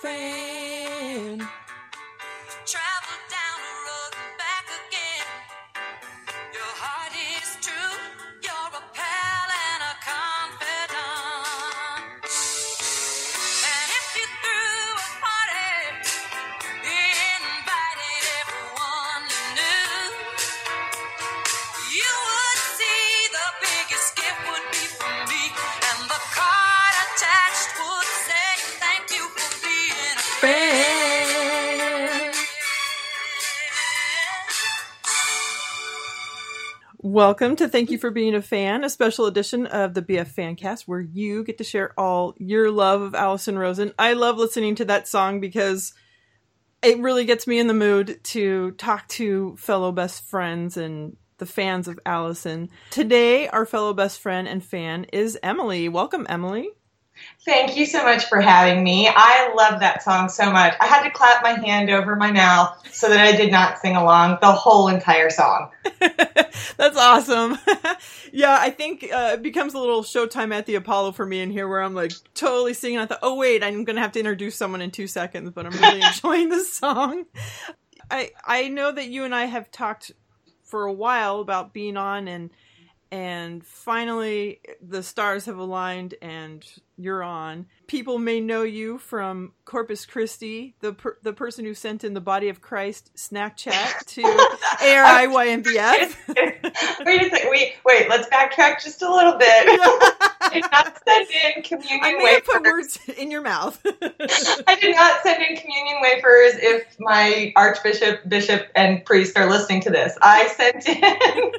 friend. Travel down the road and back again. Your heart is true. You're a pal and a confidant. And if you threw a party, you invited everyone you knew. You would see the biggest gift would be from me, and the card attached would say, "Thank you for being a friend." Welcome to Thank You For Being A Fan, a special edition of the BF Fancast where you get to share all your love of Alison Rosen. I love listening to that song because it really gets me in the mood to talk to fellow best friends and the fans of Alison. Today, our fellow best friend and fan is Emily. Welcome, Emily. Thank you so much for having me. I love that song so much. I had to clap my hand over my mouth so that I did not sing along the whole entire song. That's awesome. Yeah, I think it becomes a little Showtime at the Apollo for me in here where I'm like totally singing. I thought, oh, wait, I'm going to have to introduce someone in 2 seconds, but I'm really enjoying this song. I know that you and I have talked for a while about being on, and finally the stars have aligned and you're on. People may know you from Corpus Christi, the person who sent in the Body of Christ snack chat to ARIYNBF. Wait, let's backtrack just a little bit. I did not send in communion I'm gonna wafers. Put words in your mouth. I did not send in communion wafers. If my archbishop, bishop, and priest are listening to this, I sent in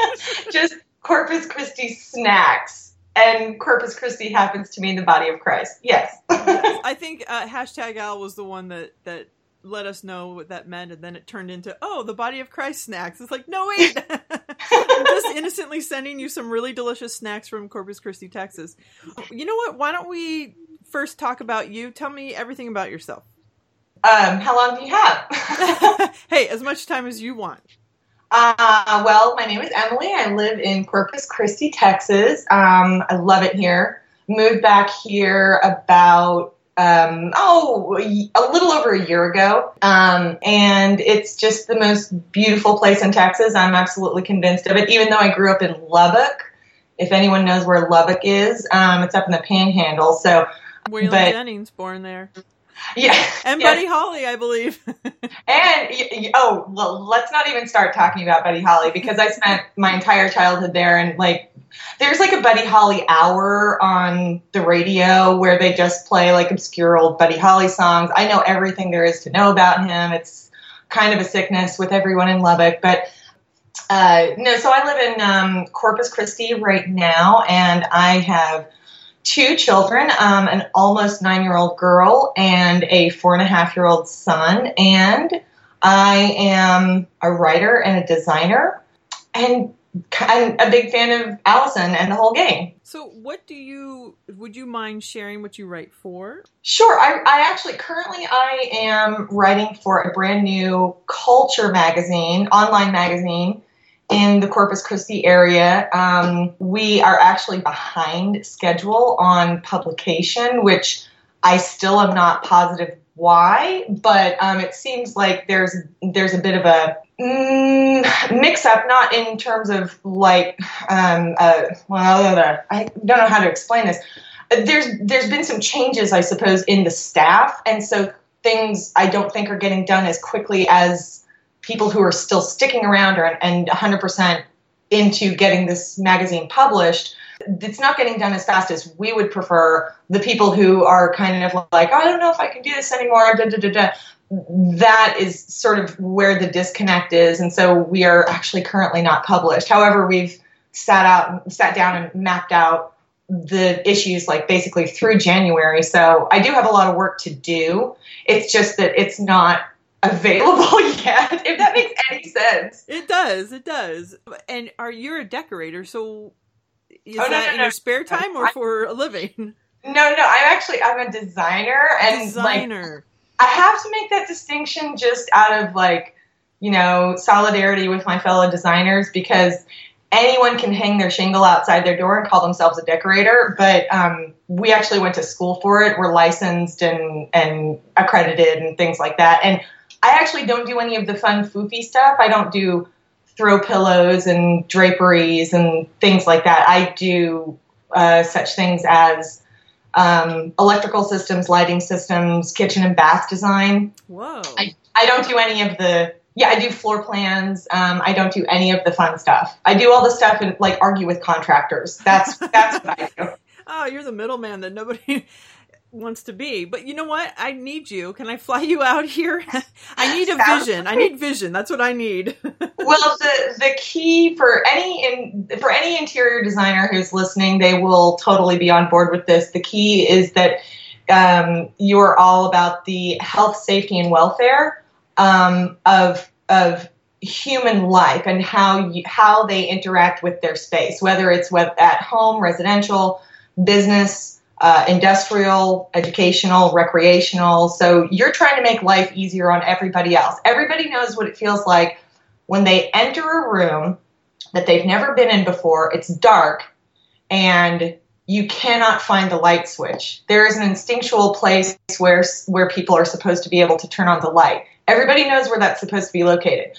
just Corpus Christi snacks, and Corpus Christi happens to mean the body of Christ. Yes. Yes. I think hashtag Al was the one that let us know what that meant, and then it turned into, oh, the body of Christ snacks. It's like, no, wait. I'm just innocently sending you some really delicious snacks from Corpus Christi, Texas. You know what? Why don't we first talk about you? Tell me everything about yourself. How long do you have? Hey, as much time as you want. Well, my name is Emily. I live in Corpus Christi, Texas. I love it here. Moved back here about, a little over a year ago. And it's just the most beautiful place in Texas. I'm absolutely convinced of it, even though I grew up in Lubbock. If anyone knows where Lubbock is, it's up in the Panhandle. So, Waylon Jennings born there. Yeah, and Buddy Holly, I believe. And oh, well, let's not even start talking about Buddy Holly, because I spent my entire childhood there, and like there's like a Buddy Holly hour on the radio where they just play like obscure old Buddy Holly songs. I know everything there is to know about him. It's kind of a sickness with everyone in Lubbock, but no. So I live in Corpus Christi right now, and I have 2 children, an almost 9-year-old girl and a 4.5-year-old son. And I am a writer and a designer, and I'm a big fan of Alison and the whole gang. So would you mind sharing what you write for? Sure. I am writing for a brand new culture magazine, online magazine, in the Corpus Christi area. We are actually behind schedule on publication, which I still am not positive why, but it seems like there's a bit of a mix-up, not in terms of like, I don't know how to explain this. There's been some changes, I suppose, in the staff, and so things I don't think are getting done as quickly as people who are still sticking around and 100% into getting this magazine published. It's not getting done as fast as we would prefer. The people who are kind of like, oh, I don't know if I can do this anymore, that is sort of where the disconnect is. And so we are actually currently not published. However, we've sat down and mapped out the issues like basically through January. So I do have a lot of work to do. It's just that it's not available yet, if that makes any sense. It does. And you're a decorator, so is your spare time or for a living? No, I'm a designer. Designer. Like, I have to make that distinction just out of like, solidarity with my fellow designers, because anyone can hang their shingle outside their door and call themselves a decorator, but we actually went to school for it. We're licensed and accredited and things like that. And I actually don't do any of the fun, foofy stuff. I don't do throw pillows and draperies and things like that. I do such things as electrical systems, lighting systems, kitchen and bath design. Whoa. I don't do any of the... Yeah, I do floor plans. I don't do any of the fun stuff. I do all the stuff and like argue with contractors. That's what I do. Oh, you're the middleman that nobody wants to be. But you know what? I need you. Can I fly you out here? I need a vision. I need vision. That's what I need. Well, the key for any interior designer who's listening, they will totally be on board with this. The key is that you're all about the health, safety, and welfare of human life and how they interact with their space, whether it's at home, residential, business, industrial, educational, recreational. So you're trying to make life easier on everybody else. Everybody knows what it feels like when they enter a room that they've never been in before. It's dark and you cannot find the light switch. There is an instinctual place where people are supposed to be able to turn on the light. Everybody knows where that's supposed to be located.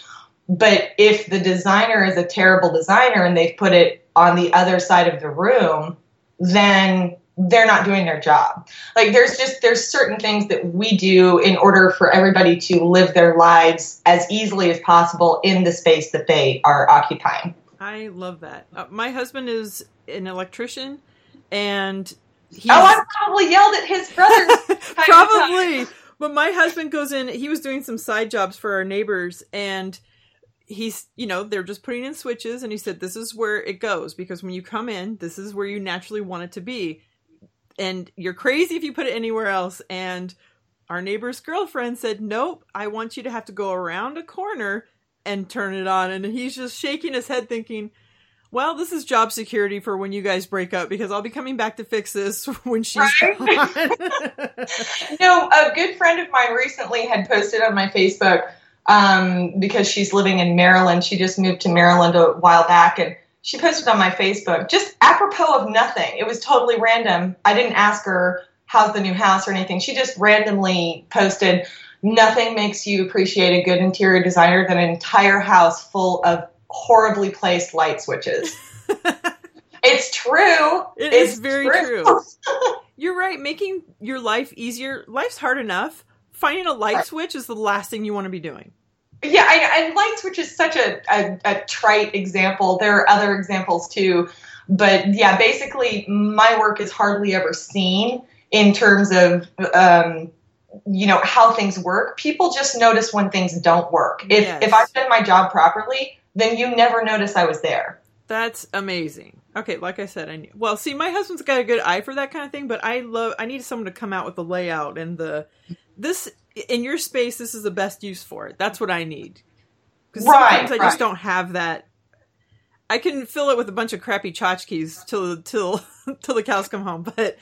But if the designer is a terrible designer and they've put it on the other side of the room, then they're not doing their job. Like there's certain things that we do in order for everybody to live their lives as easily as possible in the space that they are occupying. I love that. My husband is an electrician and he... Oh, I probably yelled at his brother. Probably. But my husband goes in, he was doing some side jobs for our neighbors and he's, you know, they're just putting in switches and he said, this is where it goes because when you come in, this is where you naturally want it to be. And you're crazy if you put it anywhere else. And our neighbor's girlfriend said, nope, I want you to have to go around a corner and turn it on. And he's just shaking his head thinking, well, this is job security for when you guys break up because I'll be coming back to fix this when she's gone. No, a good friend of mine recently had posted on my Facebook because she's living in Maryland. She just moved to Maryland a while back, and she posted on my Facebook just apropos of nothing. It was totally random. I didn't ask her how's the new house or anything. She just randomly posted, nothing makes you appreciate a good interior designer than an entire house full of horribly placed light switches. It's true. It's very true. You're right. Making your life easier. Life's hard enough. Finding a light switch is the last thing you want to be doing. Yeah. And light switch is such a trite example. There are other examples too, but yeah, basically my work is hardly ever seen in terms of, you know, how things work. People just notice when things don't work. If I've done my job properly, then you never notice I was there. That's amazing. Okay, like I said, well, see, my husband's got a good eye for that kind of thing, but I need someone to come out with the layout and in your space, this is the best use for it. That's what I need. Because sometimes I just don't have that. I can fill it with a bunch of crappy tchotchkes till the cows come home, but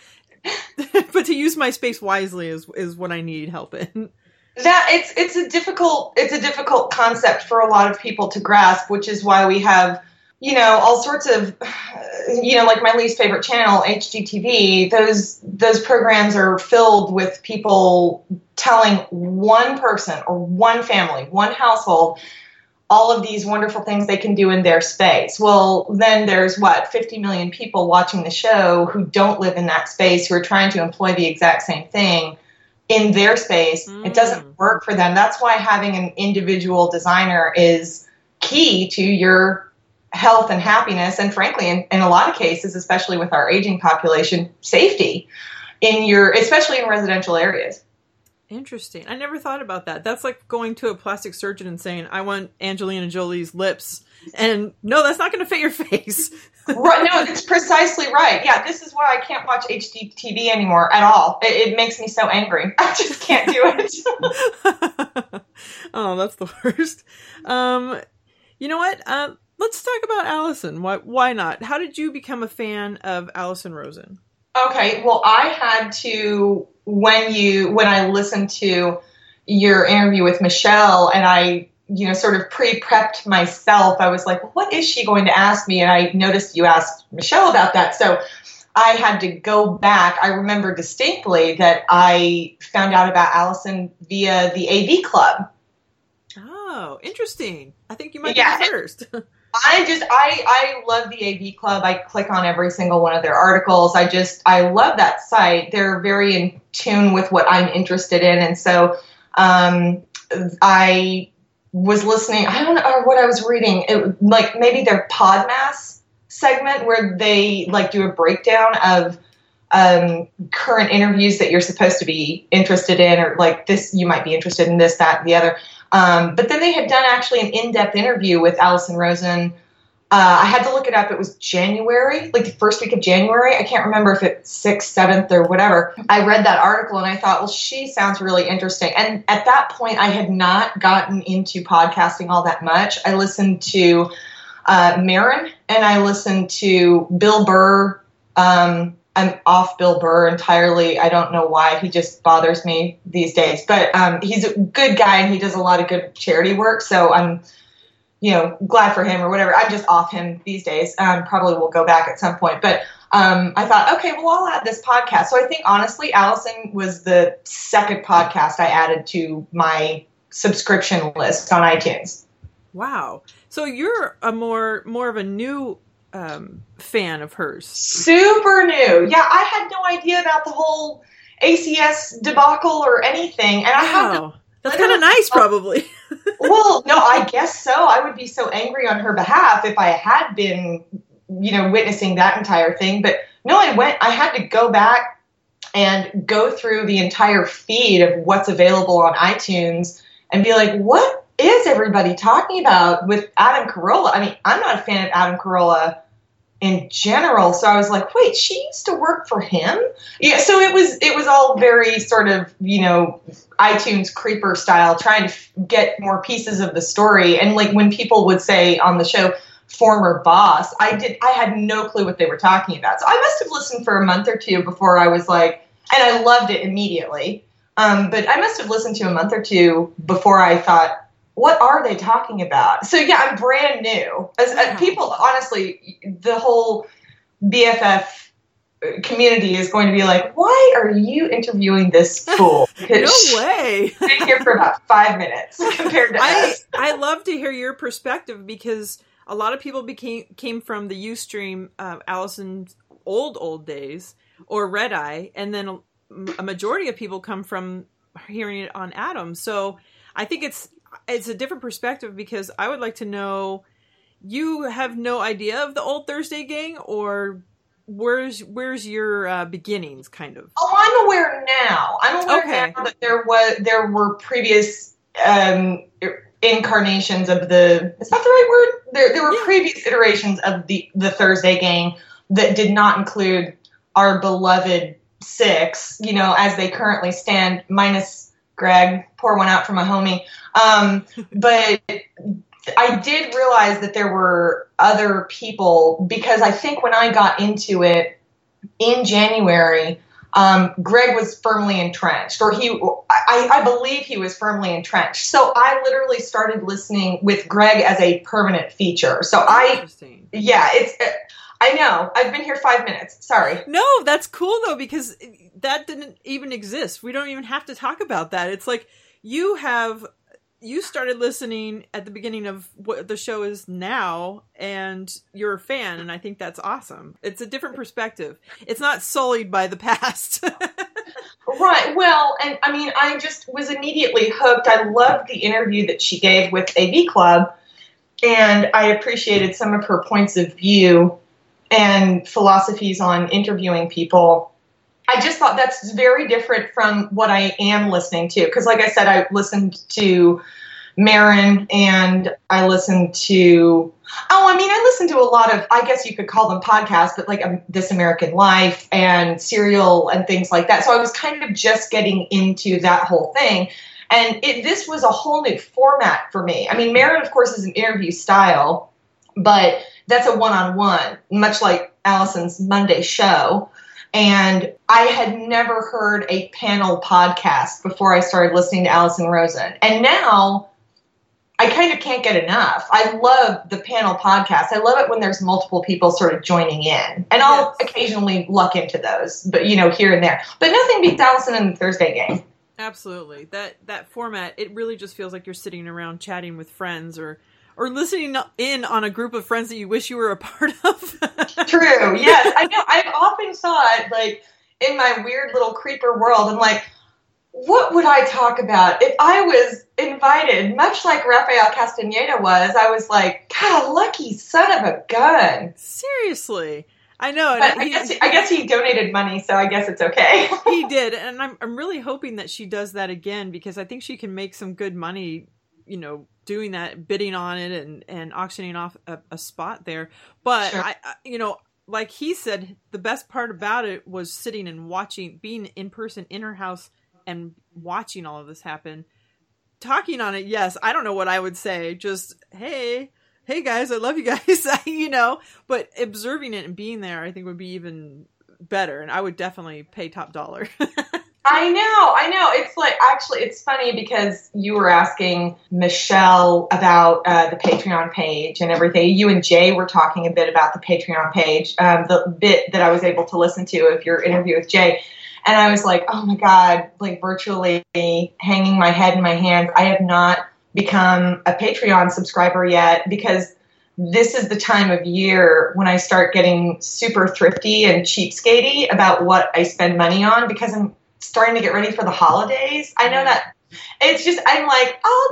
to use my space wisely is what I need help in. That it's a difficult concept for a lot of people to grasp, which is why we have, you know, all sorts of, you know, like my least favorite channel, HGTV, those programs are filled with people telling one person or one family, one household, all of these wonderful things they can do in their space. Well, then there's 50 million people watching the show who don't live in that space, who are trying to employ the exact same thing in their space. It doesn't work for them. That's why having an individual designer is key to your health and happiness. And frankly, in a lot of cases, especially with our aging population, safety especially in residential areas. Interesting. I never thought about that. That's like going to a plastic surgeon and saying, I want Angelina Jolie's lips. And no, that's not going to fit your face. Right, no, it's precisely right. Yeah, this is why I can't watch HGTV anymore at all. It makes me so angry. I just can't do it. Oh, that's the worst. You know what? Let's talk about Alison. Why not? How did you become a fan of Alison Rosen? Okay, well, I had to... when I listened to your interview with Michelle and I you know, sort of pre-prepped myself. I was like, what is she going to ask me? And I noticed you asked Michelle about that. So I had to go back. I remember distinctly that I found out about Alison via the AV Club. Oh, interesting. I think you might be the first. I love the AV Club. I click on every single one of their articles. I love that site. They're very in tune with what I'm interested in. And so I was listening, I don't know what I was reading. It like maybe their Podmas segment where they like do a breakdown of current interviews that you're supposed to be interested in, or like this, you might be interested in this, that, and the other. But then they had done actually an in-depth interview with Alison Rosen. I had to look it up. It was January, like the first week of January. I can't remember if it's 6th, 7th, or whatever. I read that article and I thought, well, she sounds really interesting. And at that point, I had not gotten into podcasting all that much. I listened to Marin and I listened to Bill Burr. I'm off Bill Burr entirely. I don't know why. He just bothers me these days. But he's a good guy and he does a lot of good charity work. So I'm, you know, glad for him or whatever. I'm just off him these days. Probably will go back at some point. But I thought, okay, well, I'll add this podcast. So I think, honestly, Alison was the second podcast I added to my subscription list on iTunes. Wow. So you're a more of a new fan of hers. Super new. Yeah, I had no idea about the whole ACS debacle or anything. And I have that's kind of nice, probably. Well, no, I guess so. I would be so angry on her behalf if I had been, you know, witnessing that entire thing. But no, I had to go back and go through the entire feed of what's available on iTunes and be like, what is everybody talking about with Adam Carolla? I mean, I'm not a fan of Adam Carolla in general. So I was like, wait, she used to work for him? Yeah. So it was all very sort of, you know, iTunes creeper style, trying to get more pieces of the story. And like when people would say on the show, former boss, I had no clue what they were talking about. So I must have listened for a month or two before I was like, and I loved it immediately. But I must have listened to a month or two before I thought, what are they talking about? So yeah, I'm brand new. As people, honestly, the whole BFF community is going to be like, why are you interviewing this fool? No way. I've been here for about 5 minutes compared to us. I love to hear your perspective because a lot of people came from the Ustream, Allison's old days or Red Eye. And then a majority of people come from hearing it on Adam. So I think it's a different perspective because I would like to know, you have no idea of the old Thursday gang, or where's your beginnings kind of? Oh, I'm aware now. Now that there were previous incarnations of the, is that the right word? There were previous iterations of the Thursday gang that did not include our beloved six, you know, as they currently stand, minus Greg, pour one out for my homie. But I did realize that there were other people because I think when I got into it in January, Greg was firmly entrenched, or I believe he was firmly entrenched. So I literally started listening with Greg as a permanent feature. So I know. I've been here 5 minutes. Sorry. No, that's cool though, because that didn't even exist. We don't even have to talk about that. It's like you started listening at the beginning of what the show is now, and you're a fan, and I think that's awesome. It's a different perspective. It's not sullied by the past. Right. Well, and I mean, I just was immediately hooked. I loved the interview that she gave with AV Club, and I appreciated some of her points of view and philosophies on interviewing people. I just thought that's very different from what I am listening to. Because like I said, I listened to Marin and I listened to, I listened to a lot of, I guess you could call them podcasts, but like This American Life and Serial and things like that. So I was kind of just getting into that whole thing. And this was a whole new format for me. I mean, Marin, of course, is an interview style, but that's a one-on-one, much like Allison's Monday show. And I had never heard a panel podcast before I started listening to Alison Rosen. And now I kind of can't get enough. I love the panel podcast. I love it when there's multiple people sort of joining in. And yes. I'll occasionally luck into those, but, you know, here and there. But nothing beats Allison and the Thursday Game. Absolutely. That format, it really just feels like you're sitting around chatting with friends or listening in on a group of friends that you wish you were a part of. True. Yes. I know. I've often thought, like, in my weird little creeper world, I'm like, what would I talk about if I was invited, much like Raphael Castaneda was? I was like, God, lucky son of a gun. Seriously. I know. But I guess he donated money, so I guess it's okay. He did. And I'm really hoping that she does that again, because I think she can make some good money, you know, doing that, bidding on it and auctioning off a spot there. But, sure. I you know, like he said, the best part about it was sitting and watching, being in person in her house and watching all of this happen. Talking on it, yes, I don't know what I would say. Just, hey guys, I love you guys, you know. But observing it and being there, I think would be even better. And I would definitely pay top dollar. I know. It's like, actually, it's funny because you were asking Michelle about the Patreon page and everything. You and Jay were talking a bit about the Patreon page, the bit that I was able to listen to of your interview with Jay. And I was like, oh my God, like virtually hanging my head in my hands. I have not become a Patreon subscriber yet because this is the time of year when I start getting super thrifty and cheapskatey about what I spend money on because I'm starting to get ready for the holidays. I know that it's just, I'm like, I'll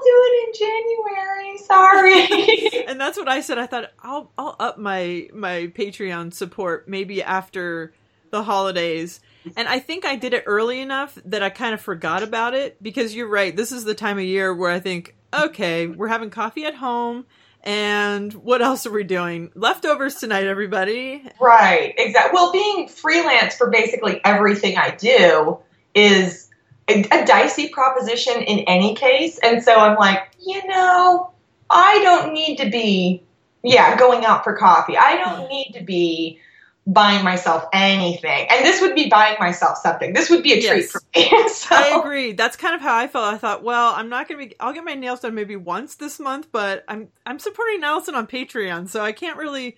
do it in January. Sorry. And that's what I said. I thought I'll up my Patreon support maybe after the holidays. And I think I did it early enough that I kind of forgot about it because you're right. This is the time of year where I think, okay, we're having coffee at home. And what else are we doing? Leftovers tonight, everybody. Right. Exactly. Well, being freelance for basically everything I do is a dicey proposition in any case. And so I'm like, you know, I don't need to be, going out for coffee. I don't need to be buying myself anything. And this would be buying myself something. This would be a treat for me. So. I agree. That's kind of how I felt. I thought, well, I'm not going to be, I'll get my nails done maybe once this month, but I'm supporting Alison on Patreon. So I can't really,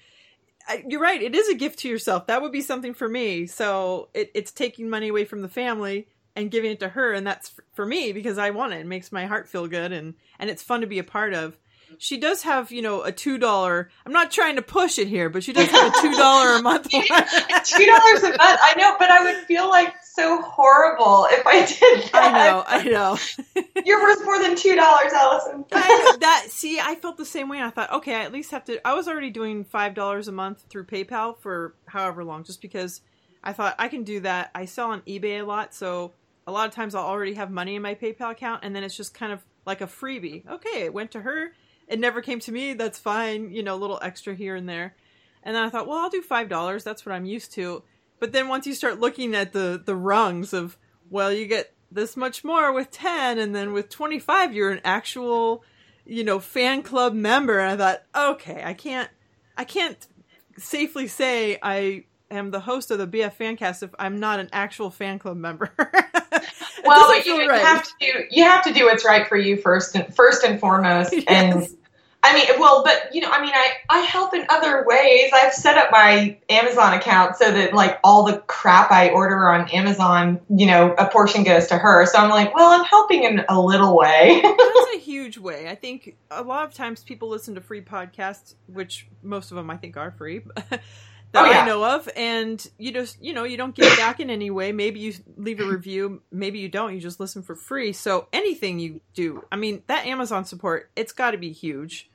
you're right. It is a gift to yourself. That would be something for me. So it's taking money away from the family and giving it to her. And that's for me because I want it. It makes my heart feel good. And it's fun to be a part of. She does have, you know, a $2. I'm not trying to push it here, but she does have a $2 a month. $2 a month. I know, but I would feel like so horrible if I did that. I know. You're worth more than $2, Allison. I felt the same way. And I thought, okay, I at least have to. I was already doing $5 a month through PayPal for however long, just because I thought I can do that. I sell on eBay a lot, so a lot of times I'll already have money in my PayPal account, and then it's just kind of like a freebie. Okay, it went to her. It never came to me. That's fine. You know, a little extra here and there. And then I thought, well, I'll do $5. That's what I'm used to. But then once you start looking at the rungs of, well, you get this much more with 10. And then with 25, you're an actual, you know, fan club member. And I thought, okay, I can't safely say I am the host of the BF Fancast if I'm not an actual fan club member. Well, but you have to do what's right for you first and foremost. Yes. And I mean, well, but, you know, I mean, I help in other ways. I've set up my Amazon account so that, like, all the crap I order on Amazon, you know, a portion goes to her. So I'm like, well, I'm helping in a little way. That's a huge way. I think a lot of times people listen to free podcasts, which most of them I think are free, that I know of. And you just, you know, you don't give back in any way. Maybe you leave a review. Maybe you don't. You just listen for free. So anything you do, I mean, that Amazon support, it's got to be huge.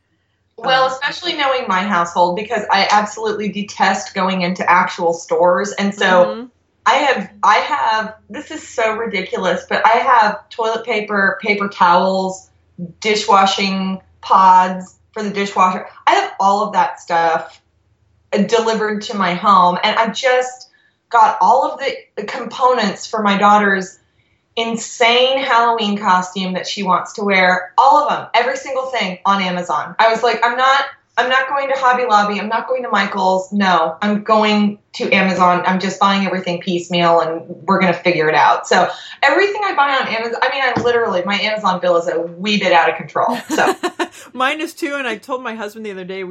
Well, especially knowing my household, because I absolutely detest going into actual stores. And so I have, this is so ridiculous, but I have toilet paper, paper towels, dishwashing pods for the dishwasher. I have all of that stuff delivered to my home. And I just got all of the components for my daughter's insane Halloween costume that she wants to wear, all of them, every single thing on Amazon. I was like, I'm not going to Hobby Lobby. I'm not going to Michael's. No, I'm going to Amazon. I'm just buying everything piecemeal and we're going to figure it out. So everything I buy on Amazon, I mean, I literally, my Amazon bill is a wee bit out of control. So Mine is too, and I told my husband the other day,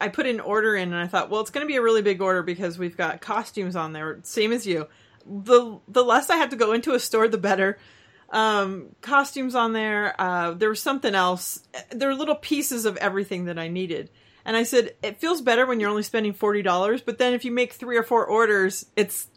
I put an order in, and I thought, well, it's going to be a really big order because we've got costumes on there, same as you. The less I have to go into a store, the better. Costumes on there. There was something else. There were little pieces of everything that I needed. And I said, it feels better when you're only spending $40, but then if you make 3 or 4 orders,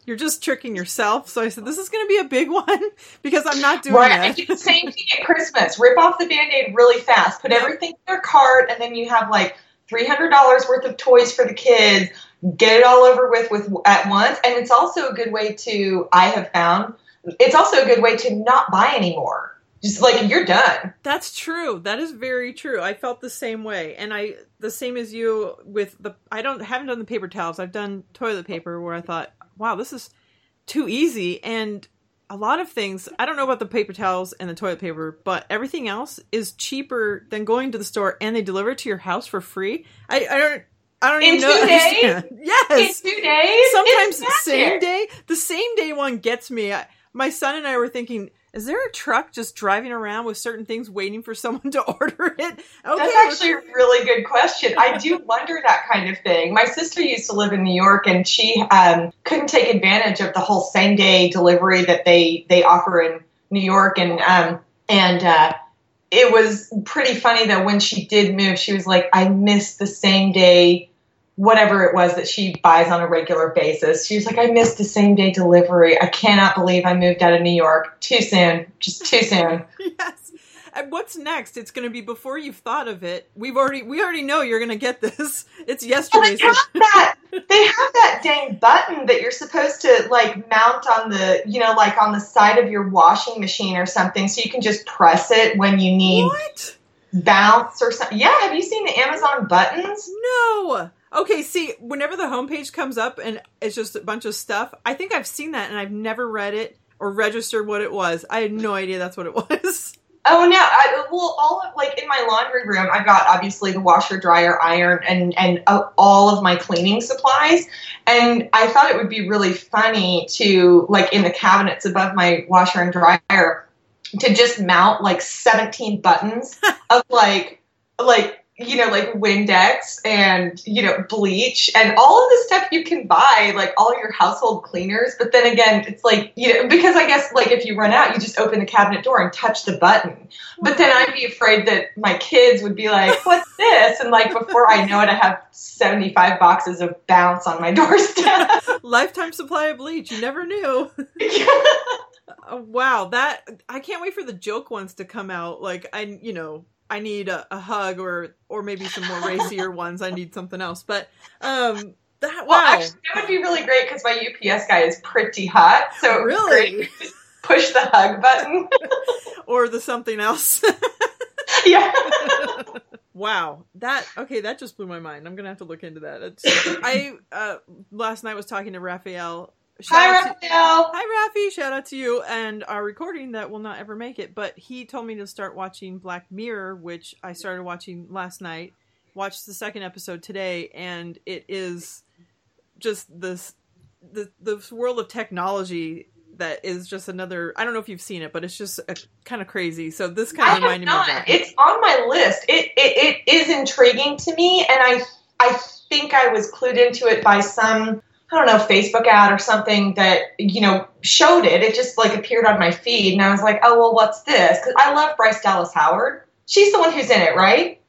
you're just tricking yourself. So I said, this is going to be a big one because I'm not doing that. Right, I do the same thing at Christmas. Rip off the Band-Aid really fast. Put everything in their cart, and then you have like $300 worth of toys for the kids. Get it all over with at once. And it's also a good way to, I have found, it's also a good way to not buy anymore. Just like, you're done. That's true. That is very true. I felt the same way. And the same as you with I haven't done the paper towels. I've done toilet paper where I thought, wow, this is too easy. And a lot of things, I don't know about the paper towels and the toilet paper, but everything else is cheaper than going to the store, and they deliver it to your house for free. I don't even know. In 2 days? Yes. In 2 days? Sometimes the same day. The same day one gets me. My son and I were thinking, is there a truck just driving around with certain things waiting for someone to order it? Okay, that's actually a really good question. I do wonder that kind of thing. My sister used to live in New York, and she couldn't take advantage of the whole same-day delivery that they offer in New York. And it was pretty funny, though, when she did move, she was like, I missed the same-day whatever it was that she buys on a regular basis. She was like, I missed the same day delivery. I cannot believe I moved out of New York. Too soon. Just too soon. Yes. And what's next? It's going to be before you've thought of it. We already know you're going to get this. It's yesterday's. Well, they have that dang button that you're supposed to like mount on the, like on the side of your washing machine or something. So you can just press it when you need bounce or something. Yeah. Have you seen the Amazon buttons? No. Okay, see, whenever the homepage comes up and it's just a bunch of stuff, I think I've seen that and I've never read it or registered what it was. I had no idea that's what it was. Oh, no. In my laundry room, I've got, obviously, the washer, dryer, iron, and all of my cleaning supplies. And I thought it would be really funny to, like, in the cabinets above my washer and dryer, to just mount, like, 17 buttons of, like Windex and, bleach and all of the stuff you can buy, like all your household cleaners. But then again, it's like, because I guess like if you run out, you just open the cabinet door and touch the button. But then I'd be afraid that my kids would be like, what's this? And like, before I know it, I have 75 boxes of bounce on my doorstep. Lifetime supply of bleach. You never knew. Wow. I can't wait for the joke ones to come out. Like I need a hug or maybe some more racier ones. I need something else. But actually, that would be really great because my UPS guy is pretty hot. So really, push the hug button or the something else. Yeah. Wow. That just blew my mind. I'm gonna have to look into that. I last night was talking to Raphael. Hi, Raphael. Shout out to you and our recording that will not ever make it. But he told me to start watching Black Mirror, which I started watching last night. Watched the second episode today, and it is just this world of technology that is just another. I don't know if you've seen it, but it's just kind of crazy. So this kind of reminded me of that. It's on my list. It is intriguing to me, and I think I was clued into it by some, I don't know, Facebook ad or something that, showed it. It just like appeared on my feed. And I was like, oh, well, what's this? Because I love Bryce Dallas Howard. She's the one who's in it, right?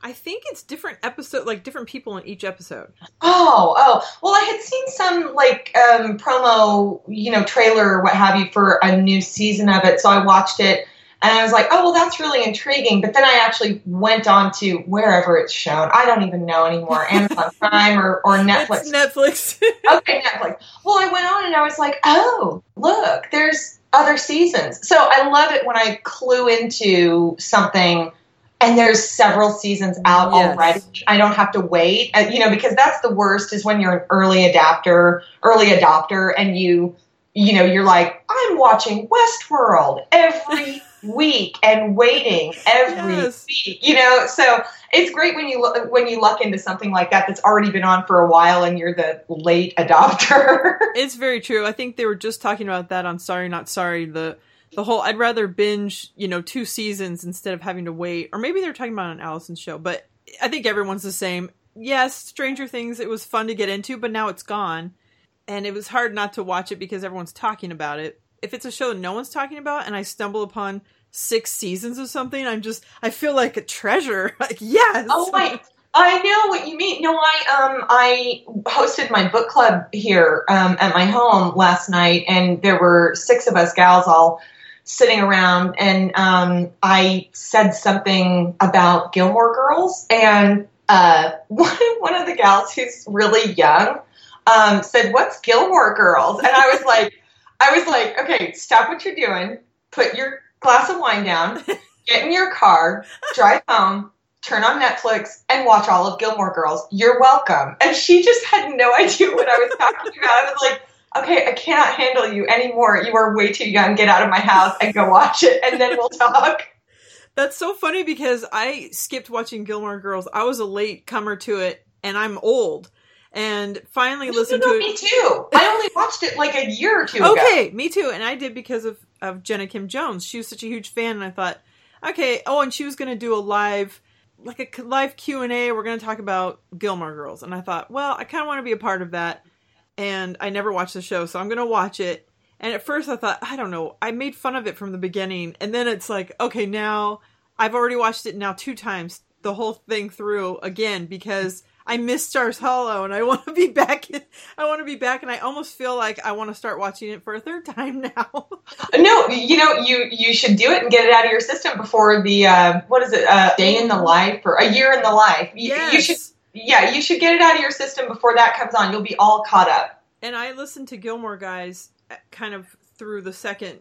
I think it's different episode, like different people in each episode. Oh. Well, I had seen some like promo, trailer or what have you for a new season of it. So I watched it. And I was like, oh, well, that's really intriguing. But then I actually went on to wherever it's shown. I don't even know anymore. Amazon Prime or Netflix. It's Netflix. Okay, Netflix. Well, I went on and I was like, oh, look, there's other seasons. So I love it when I clue into something and there's several seasons out already. I don't have to wait, because that's the worst is when you're an early adopter and you're like, I'm watching Westworld every week and waiting every week, so it's great when you luck into something like that that's already been on for a while and you're the late adopter. It's very true. I think they were just talking about that on Sorry Not Sorry, the the whole, I'd rather binge, you know, 2 seasons instead of having to wait. Or maybe they're talking about on Alison's show, but I think everyone's the same. Yes, Stranger Things, it was fun to get into, but now it's gone. And it was hard not to watch it because everyone's talking about it. If it's a show that no one's talking about and I stumble upon 6 seasons of something, I feel like a treasure. Like, yes. Oh, I know what you mean. No, I hosted my book club here at my home last night, and there were 6 of us gals all sitting around, and I said something about Gilmore Girls, and one of the gals who's really young said, "What's Gilmore Girls?" And I was like, okay, stop what you're doing, put your glass of wine down, get in your car, drive home, turn on Netflix, and watch all of Gilmore Girls. You're welcome. And she just had no idea what I was talking about. I was like, okay, I cannot handle you anymore. You are way too young. Get out of my house and go watch it, and then we'll talk. That's so funny because I skipped watching Gilmore Girls. I was a late comer to it, and I'm old. And finally listened to it. Me too. I only watched it like a year or two ago. Okay, me too. And I did because of Jenna Kim Jones. She was such a huge fan, and I thought, okay, oh, and she was going to do a live... like a live Q&A, we're going to talk about Gilmore Girls. And I thought, well, I kind of want to be a part of that. And I never watched the show, so I'm going to watch it. And at first I thought, I don't know, I made fun of it from the beginning. And then it's like, okay, now I've already watched it now 2 times, the whole thing through again, because I miss Stars Hollow and I want to be back. I want to be back. And I almost feel like I want to start watching it for a 3rd time now. No, you know, you should do it and get it out of your system before the, what is it? Day in the life or a year in the life. Yes. You should get it out of your system before that comes on. You'll be all caught up. And I listened to Gilmore Guys kind of through the second,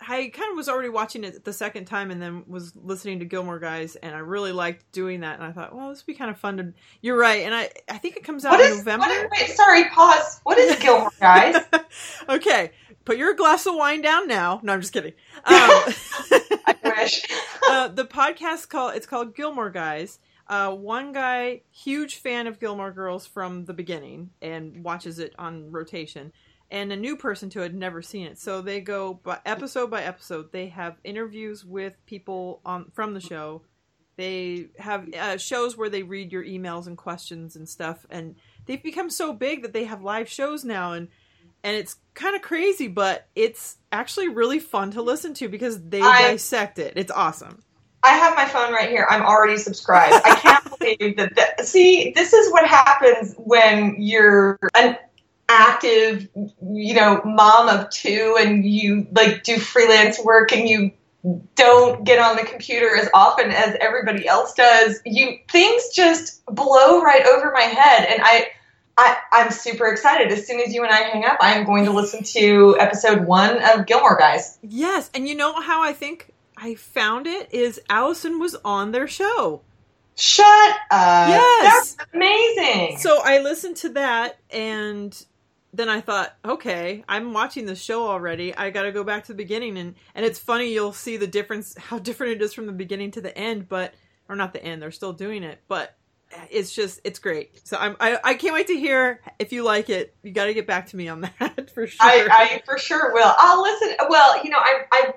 I kind of was already watching it the 2nd time and then was listening to Gilmore Guys, and I really liked doing that, and I thought, well, this would be kind of fun to... You're right, and I think it comes out in November. What is Gilmore Guys? Okay, put your glass of wine down now. No, I'm just kidding. I wish. The podcast, it's called Gilmore Guys. One guy, huge fan of Gilmore Girls from the beginning, and watches it on rotation. And a new person who had never seen it. So they go by episode. They have interviews with people from the show. They have shows where they read your emails and questions and stuff. And they've become so big that they have live shows now. And it's kind of crazy, but it's actually really fun to listen to because they dissect it. It's awesome. I have my phone right here. I'm already subscribed. I can't believe that. See, this is what happens when you're... an active, you know, mom of 2 and you like do freelance work and you don't get on the computer as often as everybody else does. Things just blow right over my head, and I'm super excited. As soon as you and I hang up, I'm going to listen to episode 1 of Gilmore Guys. Yes, and you know how I think I found it is Alison was on their show. Shut up. Yes. That's amazing. So I listened to that, and then I thought, okay, I'm watching the show already. I got to go back to the beginning. And it's funny, you'll see the difference, how different it is from the beginning to the end, or not the end, they're still doing it, but it's just, it's great. So I can't wait to hear if you like it. You got to get back to me on that for sure. I for sure will. I'll listen. Well, you know, I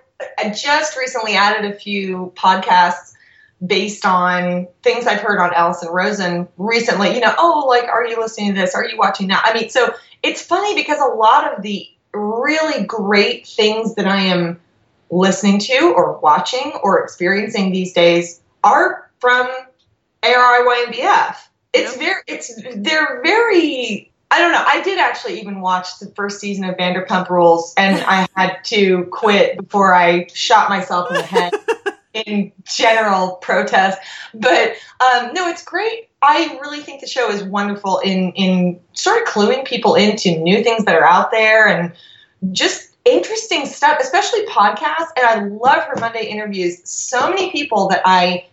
just recently added a few podcasts based on things I've heard on Alison Rosen recently, you know, oh, like, are you listening to this? Are you watching that? I mean, so it's funny because a lot of the really great things that I am listening to or watching or experiencing these days are from ARIYNBF. It's they're very, I don't know. I did actually even watch the 1st season of Vanderpump Rules, and I had to quit before I shot myself in the head. In general protest, but no, it's great. I really think the show is wonderful in sort of cluing people into new things that are out there and just interesting stuff, especially podcasts. And I love her Monday interviews. So many people that I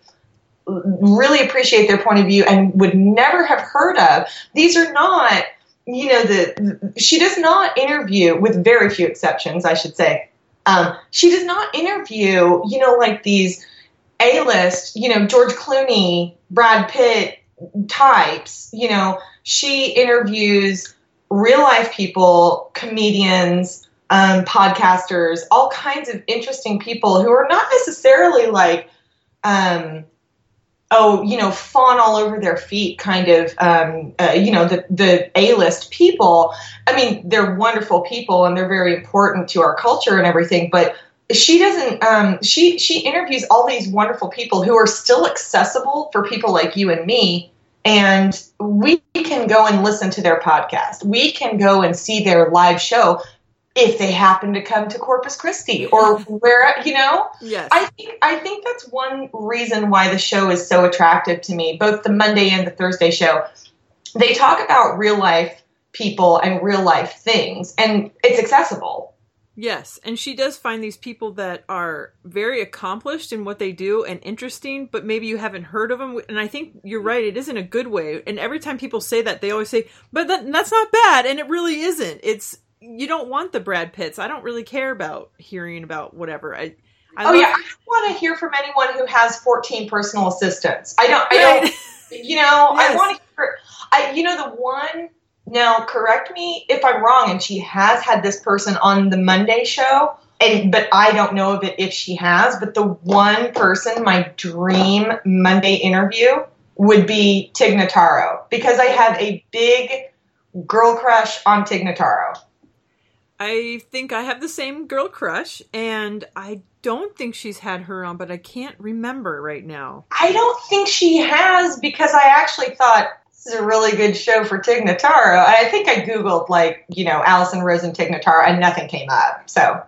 really appreciate their point of view and would never have heard of. These are not, you know, she does not interview, with very few exceptions, I should say. She does not interview, you know, like these A-list, you know, George Clooney, Brad Pitt types. You know, she interviews real life people, comedians, podcasters, all kinds of interesting people who are not necessarily like, fawn all over their feet kind of, the A-list people. I mean, they're wonderful people and they're very important to our culture and everything, but she doesn't, she interviews all these wonderful people who are still accessible for people like you and me. And we can go and listen to their podcast. We can go and see their live show if they happen to come to Corpus Christi or where, you know? Yes. I think that's one reason why the show is so attractive to me, both the Monday and the Thursday show. They talk about real life people and real life things, and it's accessible. Yes, and she does find these people that are very accomplished in what they do and interesting, but maybe you haven't heard of them. And I think you're right, it isn't a good way. And every time people say that, they always say, but that's not bad. And it really isn't. It's, you don't want the Brad Pitts. I don't really care about hearing about whatever. I don't want to hear from anyone who has 14 personal assistants. I don't, you know, yes. I want to hear, the one. Now, correct me if I'm wrong, and she has had this person on the Monday show, but I don't know of it if she has, but the one person, my dream Monday interview would be Tig Notaro, because I have a big girl crush on Tig Notaro. I think I have the same girl crush, and I don't think she's had her on, but I can't remember right now. I don't think she has, because I actually thought, this is a really good show for Tig Notaro. I think I Googled, Alison Rosen, Tig Notaro, and nothing came up. So,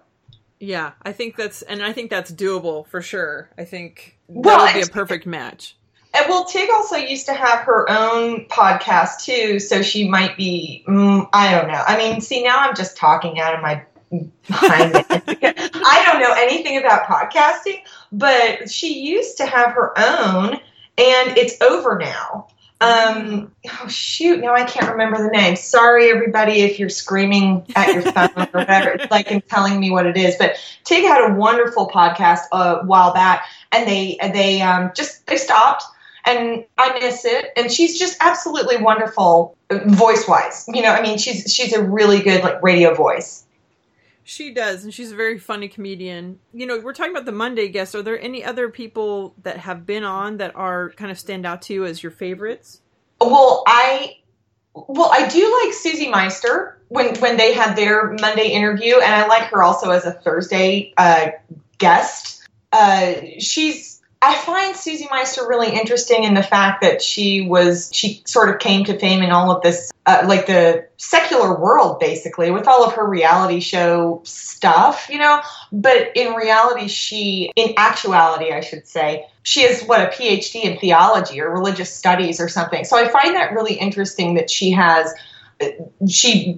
yeah, I think that's doable for sure. I think that would be a perfect match. And well, Tig also used to have her own podcast too, so she might be. I don't know. I mean, see, now I'm just talking out of my behind. I don't know anything about podcasting, but she used to have her own, and it's over now. Now I can't remember the name. Sorry, everybody, if you're screaming at your phone or whatever, it's like and telling me what it is. But Tig had a wonderful podcast a while back, and they stopped, and I miss it. And she's just absolutely wonderful voice-wise. You know, I mean, she's a really good radio voice. She does, and she's a very funny comedian. You know, we're talking about the Monday guests. Are there any other people that have been on that are kind of stand out to you as your favorites? Well, I do like Susie Meister when they had their Monday interview, and I like her also as a Thursday guest. I find Susie Meister really interesting in the fact that she sort of came to fame in all of this, the secular world, basically, with all of her reality show stuff, you know. But in actuality, she has, a PhD in theology or religious studies or something. So I find that really interesting that she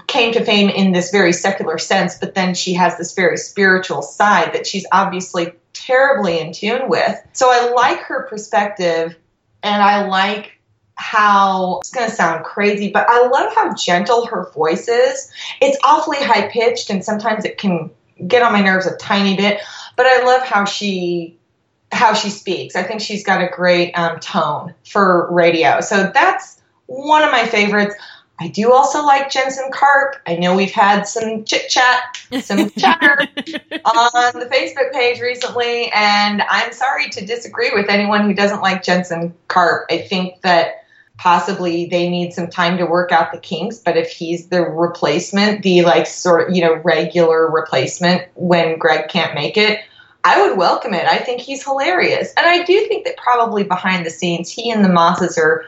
came to fame in this very secular sense, but then she has this very spiritual side that she's obviously terribly in tune with. So I like her perspective, and I like how, it's going to sound crazy, but I love how gentle her voice is. It's awfully high pitched, and sometimes it can get on my nerves a tiny bit, but I love how she speaks. I think she's got a great tone for radio. So that's one of my favorites. I do also like Jensen Karp. I know we've had some chatter on the Facebook page recently, and I'm sorry to disagree with anyone who doesn't like Jensen Karp. I think that possibly they need some time to work out the kinks, but if he's the replacement, the regular replacement when Greg can't make it, I would welcome it. I think he's hilarious. And I do think that probably behind the scenes, he and the Mosses are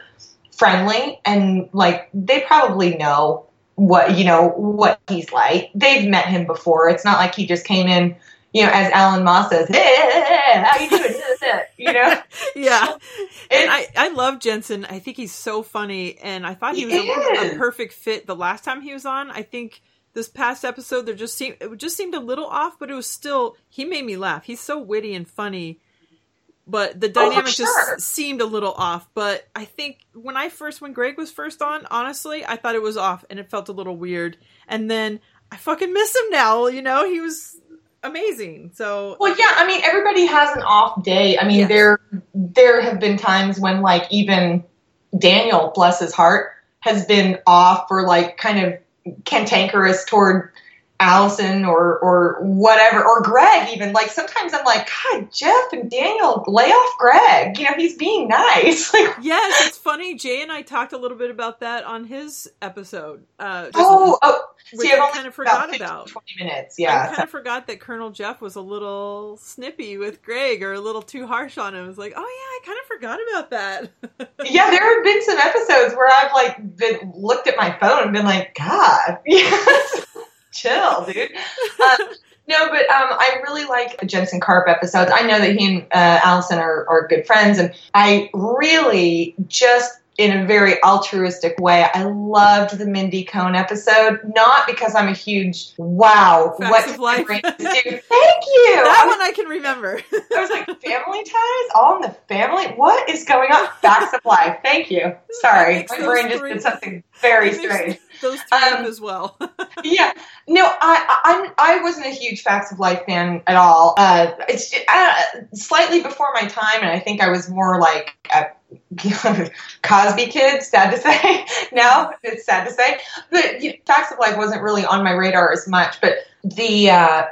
friendly, and they probably know what he's like. They've met him before. It's not like he just came in, as Alan Moss says, hey, how you doing? You know? Yeah. And I love Jensen. I think he's so funny, and I thought he was a perfect fit the last time he was on. I think this past episode it just seemed a little off, but it was still, he made me laugh. He's so witty and funny. But the dynamic just seemed a little off. But I think when Greg was first on, honestly, I thought it was off and it felt a little weird. And then I fucking miss him now, he was amazing. So. Well, yeah, I mean, everybody has an off day. I mean, yes. There have been times when even Daniel, bless his heart, has been off or kind of cantankerous toward Alison or whatever, or Greg even. Like, sometimes I'm like, God, Jeff and Daniel, lay off Greg. You know, he's being nice. Like, yes, it's funny. Jay and I talked a little bit about that on his episode. See, I've only kind of forgot about 20 minutes. Yeah, I kind of forgot that Colonel Jeff was a little snippy with Greg, or a little too harsh on him. I was like, oh yeah, I kind of forgot about that. Yeah, there have been some episodes where I've like been looked at my phone and been like, God, yes. Chill, dude. I really like Jensen Karp episodes. I know that he and Alison are good friends, and I really just, in a very altruistic way, I loved the Mindy Cohn episode. Not because I'm a huge, wow, Facts what of life. Thank you. That one I can remember. I was like, family ties? All in the family? What is going on? Facts of life. Thank you. Sorry. My brain just did something very strange. Those two as well. Yeah. No, I wasn't a huge Facts of Life fan at all. It's slightly before my time, and I think I was more like a Cosby kid, sad to say. Now it's sad to say. But you know, Facts of Life wasn't really on my radar as much. But the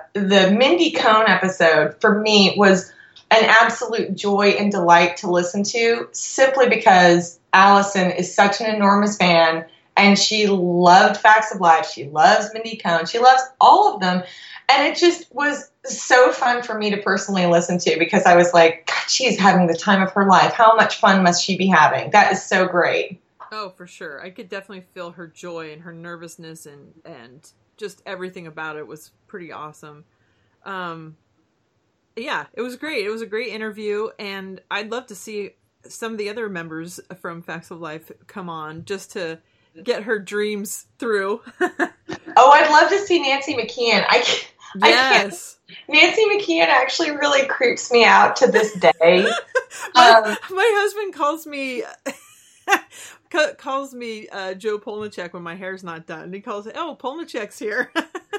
Mindy Cohn episode for me was an absolute joy and delight to listen to, simply because Alison is such an enormous fan. And she loved Facts of Life. She loves Mindy Cohn. She loves all of them. And it just was so fun for me to personally listen to, because I was like, God, she's having the time of her life. How much fun must she be having? That is so great. Oh, for sure. I could definitely feel her joy and her nervousness, and just everything about it was pretty awesome. Yeah, it was great. It was a great interview. And I'd love to see some of the other members from Facts of Life come on just to get her dreams through. Oh, I'd love to see Nancy McKeon. Yes. Nancy McKeon actually really creeps me out to this day. My husband calls me Joe Polnicek when my hair's not done. He calls it, oh, Polnicek's here.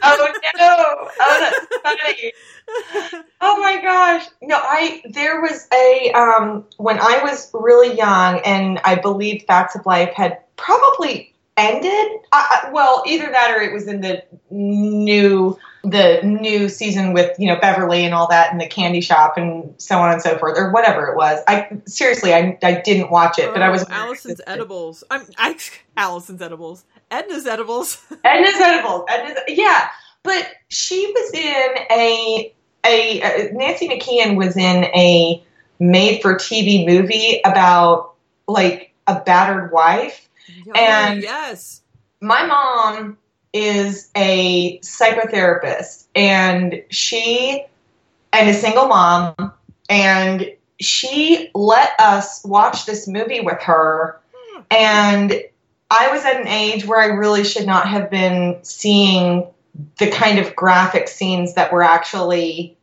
Oh no! Oh, that's funny. Oh my gosh! No, there was a when I was really young, and I believe Facts of Life had probably ended. Either that or it was in the new season with, you know, Beverly and all that, and the candy shop and so on and so forth, or whatever it was. I didn't watch it, but I was Allison's edibles. Allison's edibles. Edna's edibles. Edna's edibles. Edna's, yeah, but she was in a Nancy McKeon was in a made-for-TV movie about like a battered wife. Oh, and yes, my mom is a psychotherapist, and she and a single mom, and she let us watch this movie with her, and I was at an age where I really should not have been seeing the kind of graphic scenes that were actually,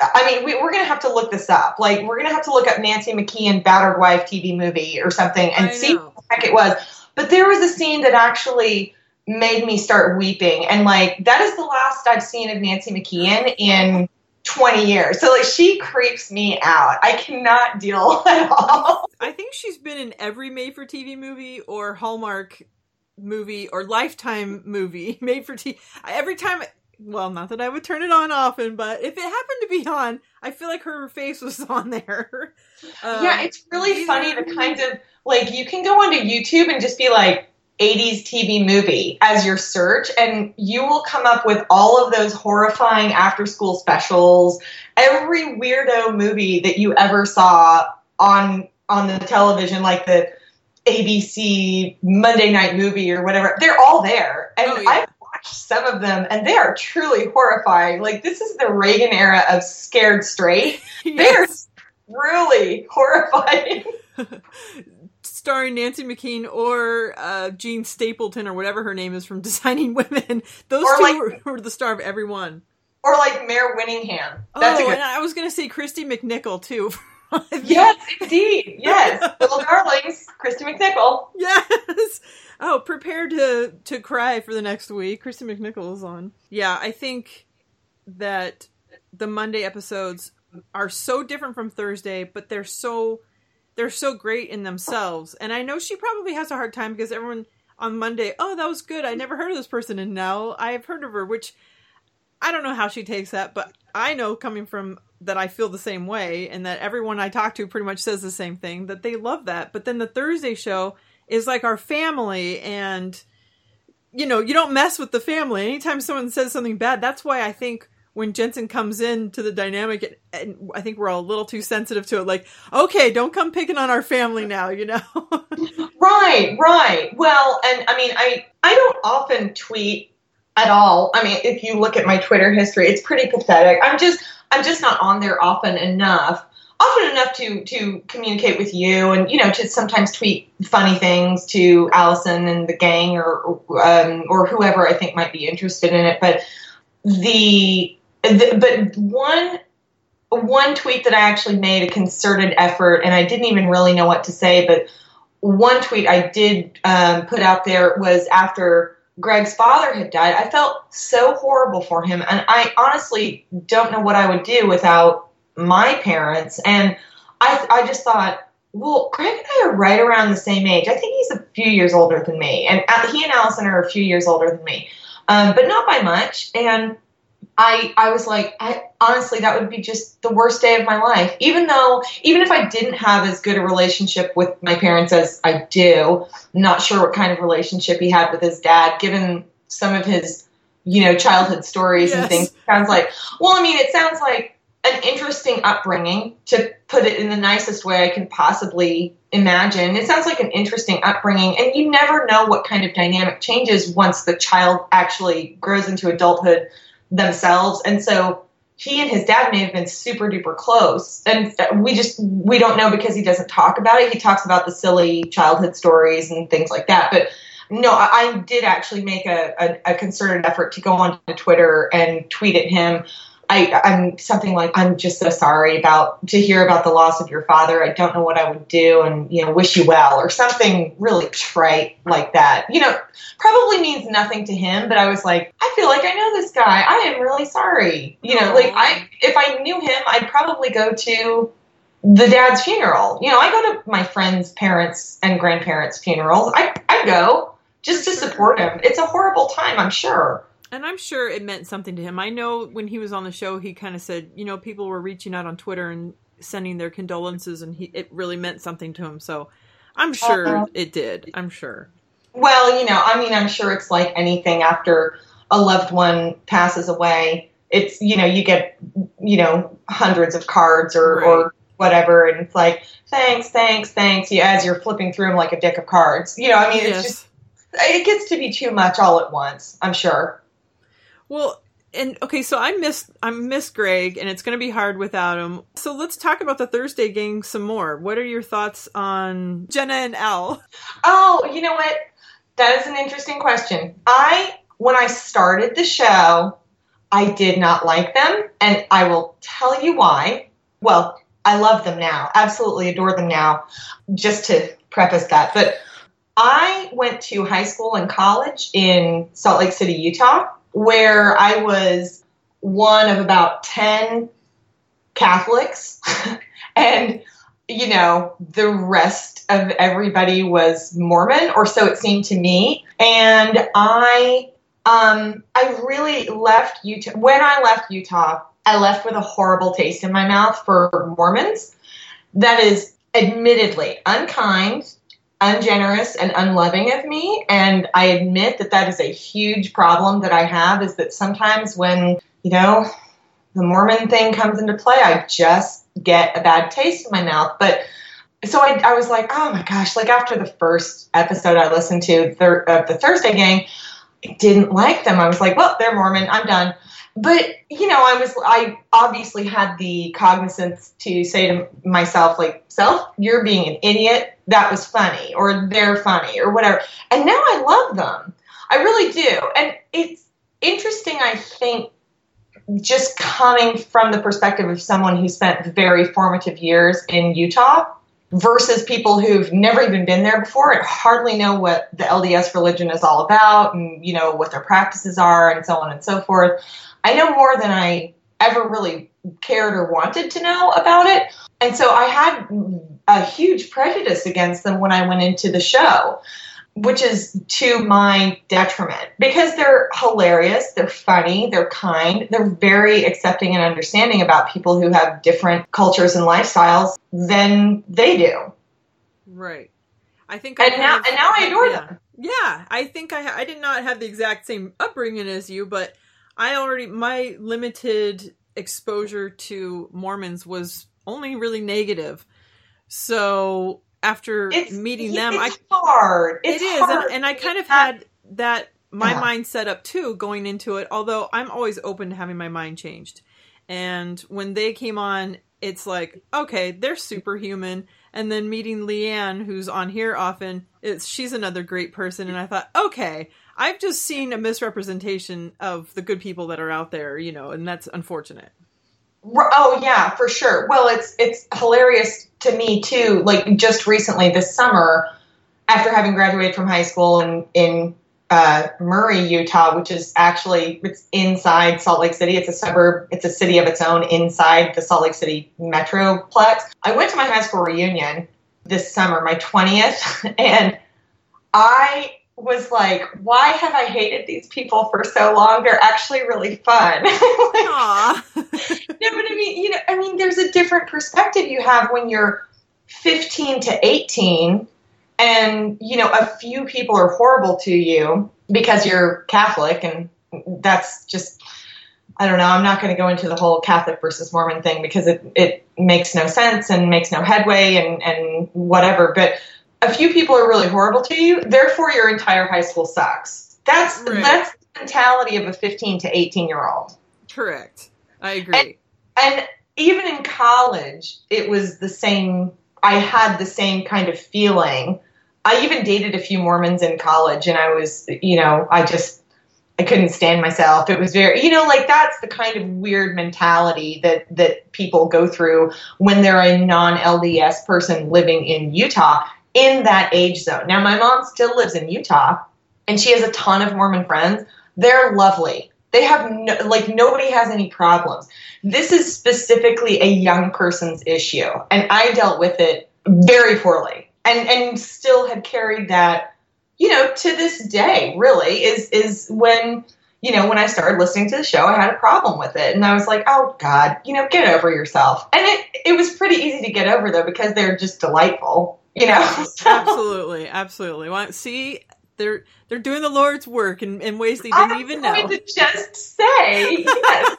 I mean, we're going to have to look this up. Like, we're going to have to look up Nancy McKeon battered wife TV movie or something and see what the heck it was. But there was a scene that actually made me start weeping. And like, that is the last I've seen of Nancy McKeon in 20 years. So like, she creeps me out. I cannot deal at all. I think she's been in every made-for-TV movie or Hallmark movie or Lifetime movie made-for-TV. Every time, well, not that I would turn it on often, but if it happened to be on, I feel like her face was on there. Yeah, it's really funny the kinds of, like, you can go onto YouTube and just be like, 80s TV movie as your search, and you will come up with all of those horrifying after-school specials, every weirdo movie that you ever saw on the television, like the ABC Monday Night Movie or whatever. They're all there, and I've watched some of them, and they are truly horrifying. Like, this is the Reagan era of scared straight. Yes. They're really horrifying. Starring Nancy McKeon or Jean Stapleton or whatever her name is from Designing Women. Those or two like, were the star of every one. Or like Mayor Winningham. That's and I was going to say Christy McNichol too. Yes, indeed. Yes. Little darlings. Christy McNichol. Yes. Oh, prepare to cry for the next week. Christy McNichol is on. Yeah, I think that the Monday episodes are so different from Thursday, but they're so great in themselves. And I know she probably has a hard time because everyone, on Monday, oh, that was good, I never heard of this person, and now I've heard of her, which I don't know how she takes that, but I know coming from that I feel the same way, and that everyone I talk to pretty much says the same thing, that they love that. But then the Thursday show is like our family, and, you know, you don't mess with the family. Anytime someone says something bad, that's why I think when Jensen comes into the dynamic, and I think we're all a little too sensitive to it, like, okay, don't come picking on our family now, you know? Right. Well, and I mean, I don't often tweet at all. I mean, if you look at my Twitter history, it's pretty pathetic. I'm just not on there often enough to communicate with you, and, you know, to sometimes tweet funny things to Allison and the gang or whoever I think might be interested in it. But one tweet that I actually made a concerted effort, and I didn't even really know what to say, but one tweet I did put out there was after Greg's father had died. I felt so horrible for him, and I honestly don't know what I would do without my parents. And I just thought, well, Greg and I are right around the same age. I think he's a few years older than me, and he and Allison are a few years older than me, but not by much. And I was like, honestly, that would be just the worst day of my life. Even if I didn't have as good a relationship with my parents as I do, I'm not sure what kind of relationship he had with his dad, given some of his, you know, childhood stories and things. It sounds like an interesting upbringing, to put it in the nicest way I can possibly imagine. It sounds like an interesting upbringing, and you never know what kind of dynamic changes once the child actually grows into adulthood themselves. And so he and his dad may have been super duper close, and we don't know, because he doesn't talk about it. He talks about the silly childhood stories and things like that. But no, I did actually make a concerted effort to go on to Twitter and tweet at him. I'm something like, I'm just so sorry to hear about the loss of your father. I don't know what I would do, and, you know, wish you well, or something really trite like that. You know, probably means nothing to him, but I was like, I feel like I know this guy. I am really sorry. You know, like, if I knew him, I'd probably go to the dad's funeral. You know, I go to my friends' parents' and grandparents' funerals. I go just to support him. It's a horrible time, I'm sure. And I'm sure it meant something to him. I know when he was on the show, he kind of said, you know, people were reaching out on Twitter and sending their condolences, and it really meant something to him. So I'm sure it did. I'm sure. Well, you know, I mean, I'm sure it's like anything after a loved one passes away. It's, you know, you get, you know, hundreds of cards or whatever. And it's like, thanks. Yeah, as you're flipping through them like a deck of cards. You know, I mean, it gets to be too much all at once, I'm sure. Well, and okay, so I miss Greg, and it's going to be hard without him. So let's talk about the Thursday gang some more. What are your thoughts on Jenna and Al? Oh, you know what? That is an interesting question. When I started the show, I did not like them, and I will tell you why. Well, I love them now. Absolutely adore them now, just to preface that. But I went to high school and college in Salt Lake City, Utah, where I was one of about 10 Catholics, and, you know, the rest of everybody was Mormon, or so it seemed to me. And I really left Utah. When I left Utah, I left with a horrible taste in my mouth for Mormons that is admittedly unkind, ungenerous, and unloving of me. And I admit that is a huge problem that I have, is that sometimes when, you know, the Mormon thing comes into play, I just get a bad taste in my mouth. But so I was like, oh my gosh, like after the first episode I listened to of the Thursday Gang, I didn't like them. I was like, well, they're Mormon, I'm done. But, you know, I obviously had the cognizance to say to myself, like, self, you're being an idiot. That was funny, or they're funny, or whatever. And now I love them. I really do. And it's interesting, I think, just coming from the perspective of someone who spent very formative years in Utah versus people who've never even been there before and hardly know what the LDS religion is all about, and, you know, what their practices are, and so on and so forth. I know more than I ever really cared or wanted to know about it. And so I had a huge prejudice against them when I went into the show. which is to my detriment, because they're hilarious, they're funny, they're kind, they're very accepting and understanding about people who have different cultures and lifestyles than they do. Right. I think, and now I adore them. Yeah, I think I did not have the exact same upbringing as you, but my limited exposure to Mormons was only really negative. So after meeting them, it's hard. And I kind of had that mind set up too going into it. Although I'm always open to having my mind changed. And when they came on, it's like, okay, they're superhuman. And then meeting Leanne, who's on here often, she's another great person. And I thought, okay, I've just seen a misrepresentation of the good people that are out there, you know, and that's unfortunate. Oh, yeah, for sure. Well, it's hilarious to me, too. Like, just recently this summer, after having graduated from high school in Murray, Utah, which is actually, it's inside Salt Lake City. It's a suburb. It's a city of its own inside the Salt Lake City metroplex. I went to my high school reunion this summer, my 20th, and I was like, why have I hated these people for so long? They're actually really fun. Like, aww. No, but I mean, there's a different perspective you have when you're 15 to 18. And, you know, a few people are horrible to you because you're Catholic, and that's just, I don't know, I'm not going to go into the whole Catholic versus Mormon thing because it makes no sense and makes no headway and whatever, but a few people are really horrible to you, therefore your entire high school sucks. That's the mentality of a 15 to 18-year-old. Correct. I agree. And even in college, it was the same. I had the same kind of feeling. I even dated a few Mormons in college, and I was, you know, I couldn't stand myself. It was very, you know, like that's the kind of weird mentality that people go through when they're a non-LDS person living in Utah in that age zone. Now, my mom still lives in Utah, and she has a ton of Mormon friends. They're lovely. They have nobody has any problems. This is specifically a young person's issue, and I dealt with it very poorly, and still have carried that, you know, to this day. Really, is when, you know, when I started listening to the show, I had a problem with it, and I was like, oh God, you know, get over yourself. And it was pretty easy to get over though, because they're just delightful, you know. So. Absolutely, absolutely. Well, see. They're doing the Lord's work in ways they didn't even know. I was going to just say, yes,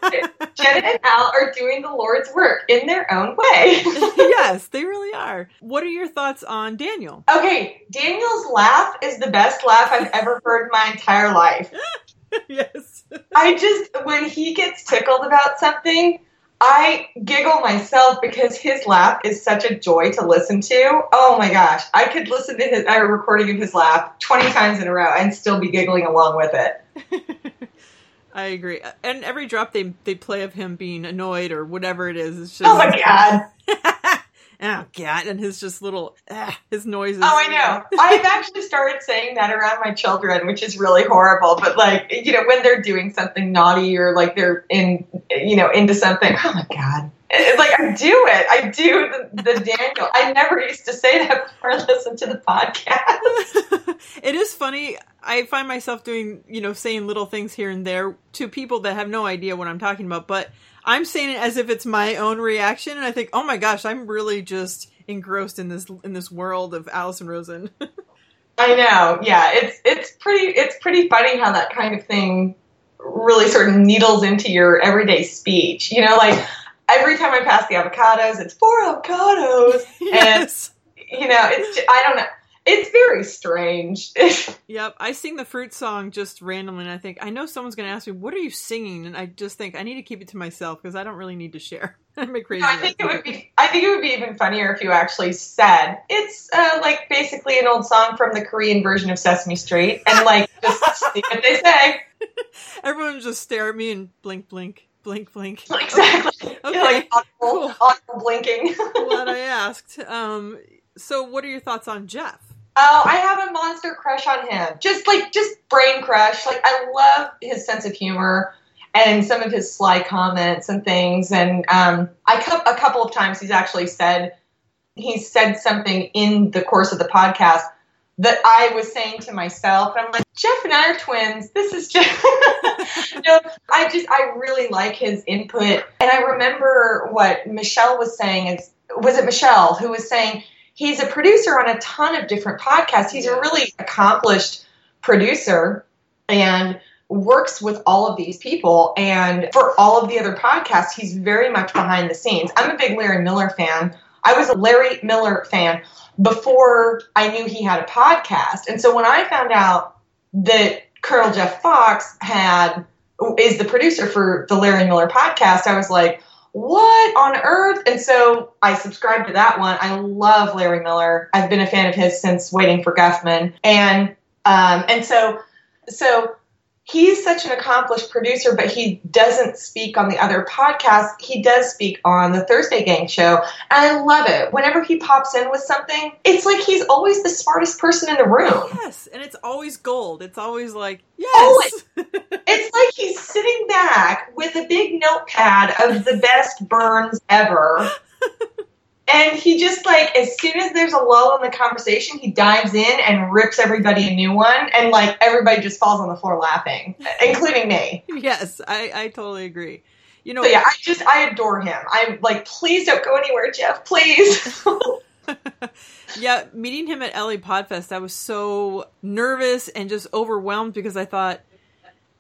Jen and Al are doing the Lord's work in their own way. Yes, they really are. What are your thoughts on Daniel? Okay, Daniel's laugh is the best laugh I've ever heard in my entire life. Yes. When he gets tickled about something, I giggle myself because his laugh is such a joy to listen to. Oh my gosh. I could listen to a recording of his laugh 20 times in a row and still be giggling along with it. I agree. And every drop they play of him being annoyed or whatever it is. It's just, oh my God. Oh God. And his just little, his noises. Oh, I know. I've actually started saying that around my children, which is really horrible. But like, you know, when they're doing something naughty or like they're into something, oh my God. It's like, I do the Daniel. I never used to say that before I listened to the podcast. It is funny. I find myself doing, you know, saying little things here and there to people that have no idea what I'm talking about, but I'm saying it as if it's my own reaction, and I think, oh my gosh, I'm really just engrossed in this world of Alison Rosen. I know, yeah, it's pretty funny how that kind of thing really sort of needles into your everyday speech. You know, like every time I pass the avocados, it's 4 avocados, yes. And you know, it's I don't know. It's very strange. Yep. I sing the fruit song just randomly, and I think, I know someone's going to ask me, what are you singing? And I just think, I need to keep it to myself because I don't really need to share. I'm a crazy. No, I think it would be even funnier if you actually said, it's like basically an old song from the Korean version of Sesame Street, and like just see what they say. Everyone would just stare at me and blink, blink. Blink, blink. Exactly. Okay. You're like audible, cool. Audible blinking. Glad I asked. So what are your thoughts on Jeff? Oh, I have a monster crush on him. Just brain crush. Like, I love his sense of humor and some of his sly comments and things. And a couple of times he's actually said something in the course of the podcast that I was saying to myself, and I'm like, Jeff and I are twins. This is Jeff. I really like his input. And I remember what Michelle was saying, was it Michelle who was saying, he's a producer on a ton of different podcasts. He's a really accomplished producer and works with all of these people. And for all of the other podcasts, he's very much behind the scenes. I'm a big Larry Miller fan. I was a Larry Miller fan before I knew he had a podcast. And so when I found out that Colonel Jeff Fox is the producer for the Larry Miller podcast, I was like, what on earth? And so I subscribed to that one. I love Larry Miller. I've been a fan of his since Waiting for Guffman. And so he's such an accomplished producer, but he doesn't speak on the other podcasts. He does speak on the Thursday Gang show, and I love it. Whenever he pops in with something, it's like he's always the smartest person in the room. Yes, and it's always gold. It's always like, yes. Always. It's like he's sitting back with a big notepad of the best burns ever. And he just, like, as soon as there's a lull in the conversation, he dives in and rips everybody a new one. And, like, everybody just falls on the floor laughing, including me. Yes, I totally agree. You know, so, yeah, I adore him. I'm like, please don't go anywhere, Jeff, please. Yeah, meeting him at LA PodFest, I was so nervous and just overwhelmed because I thought,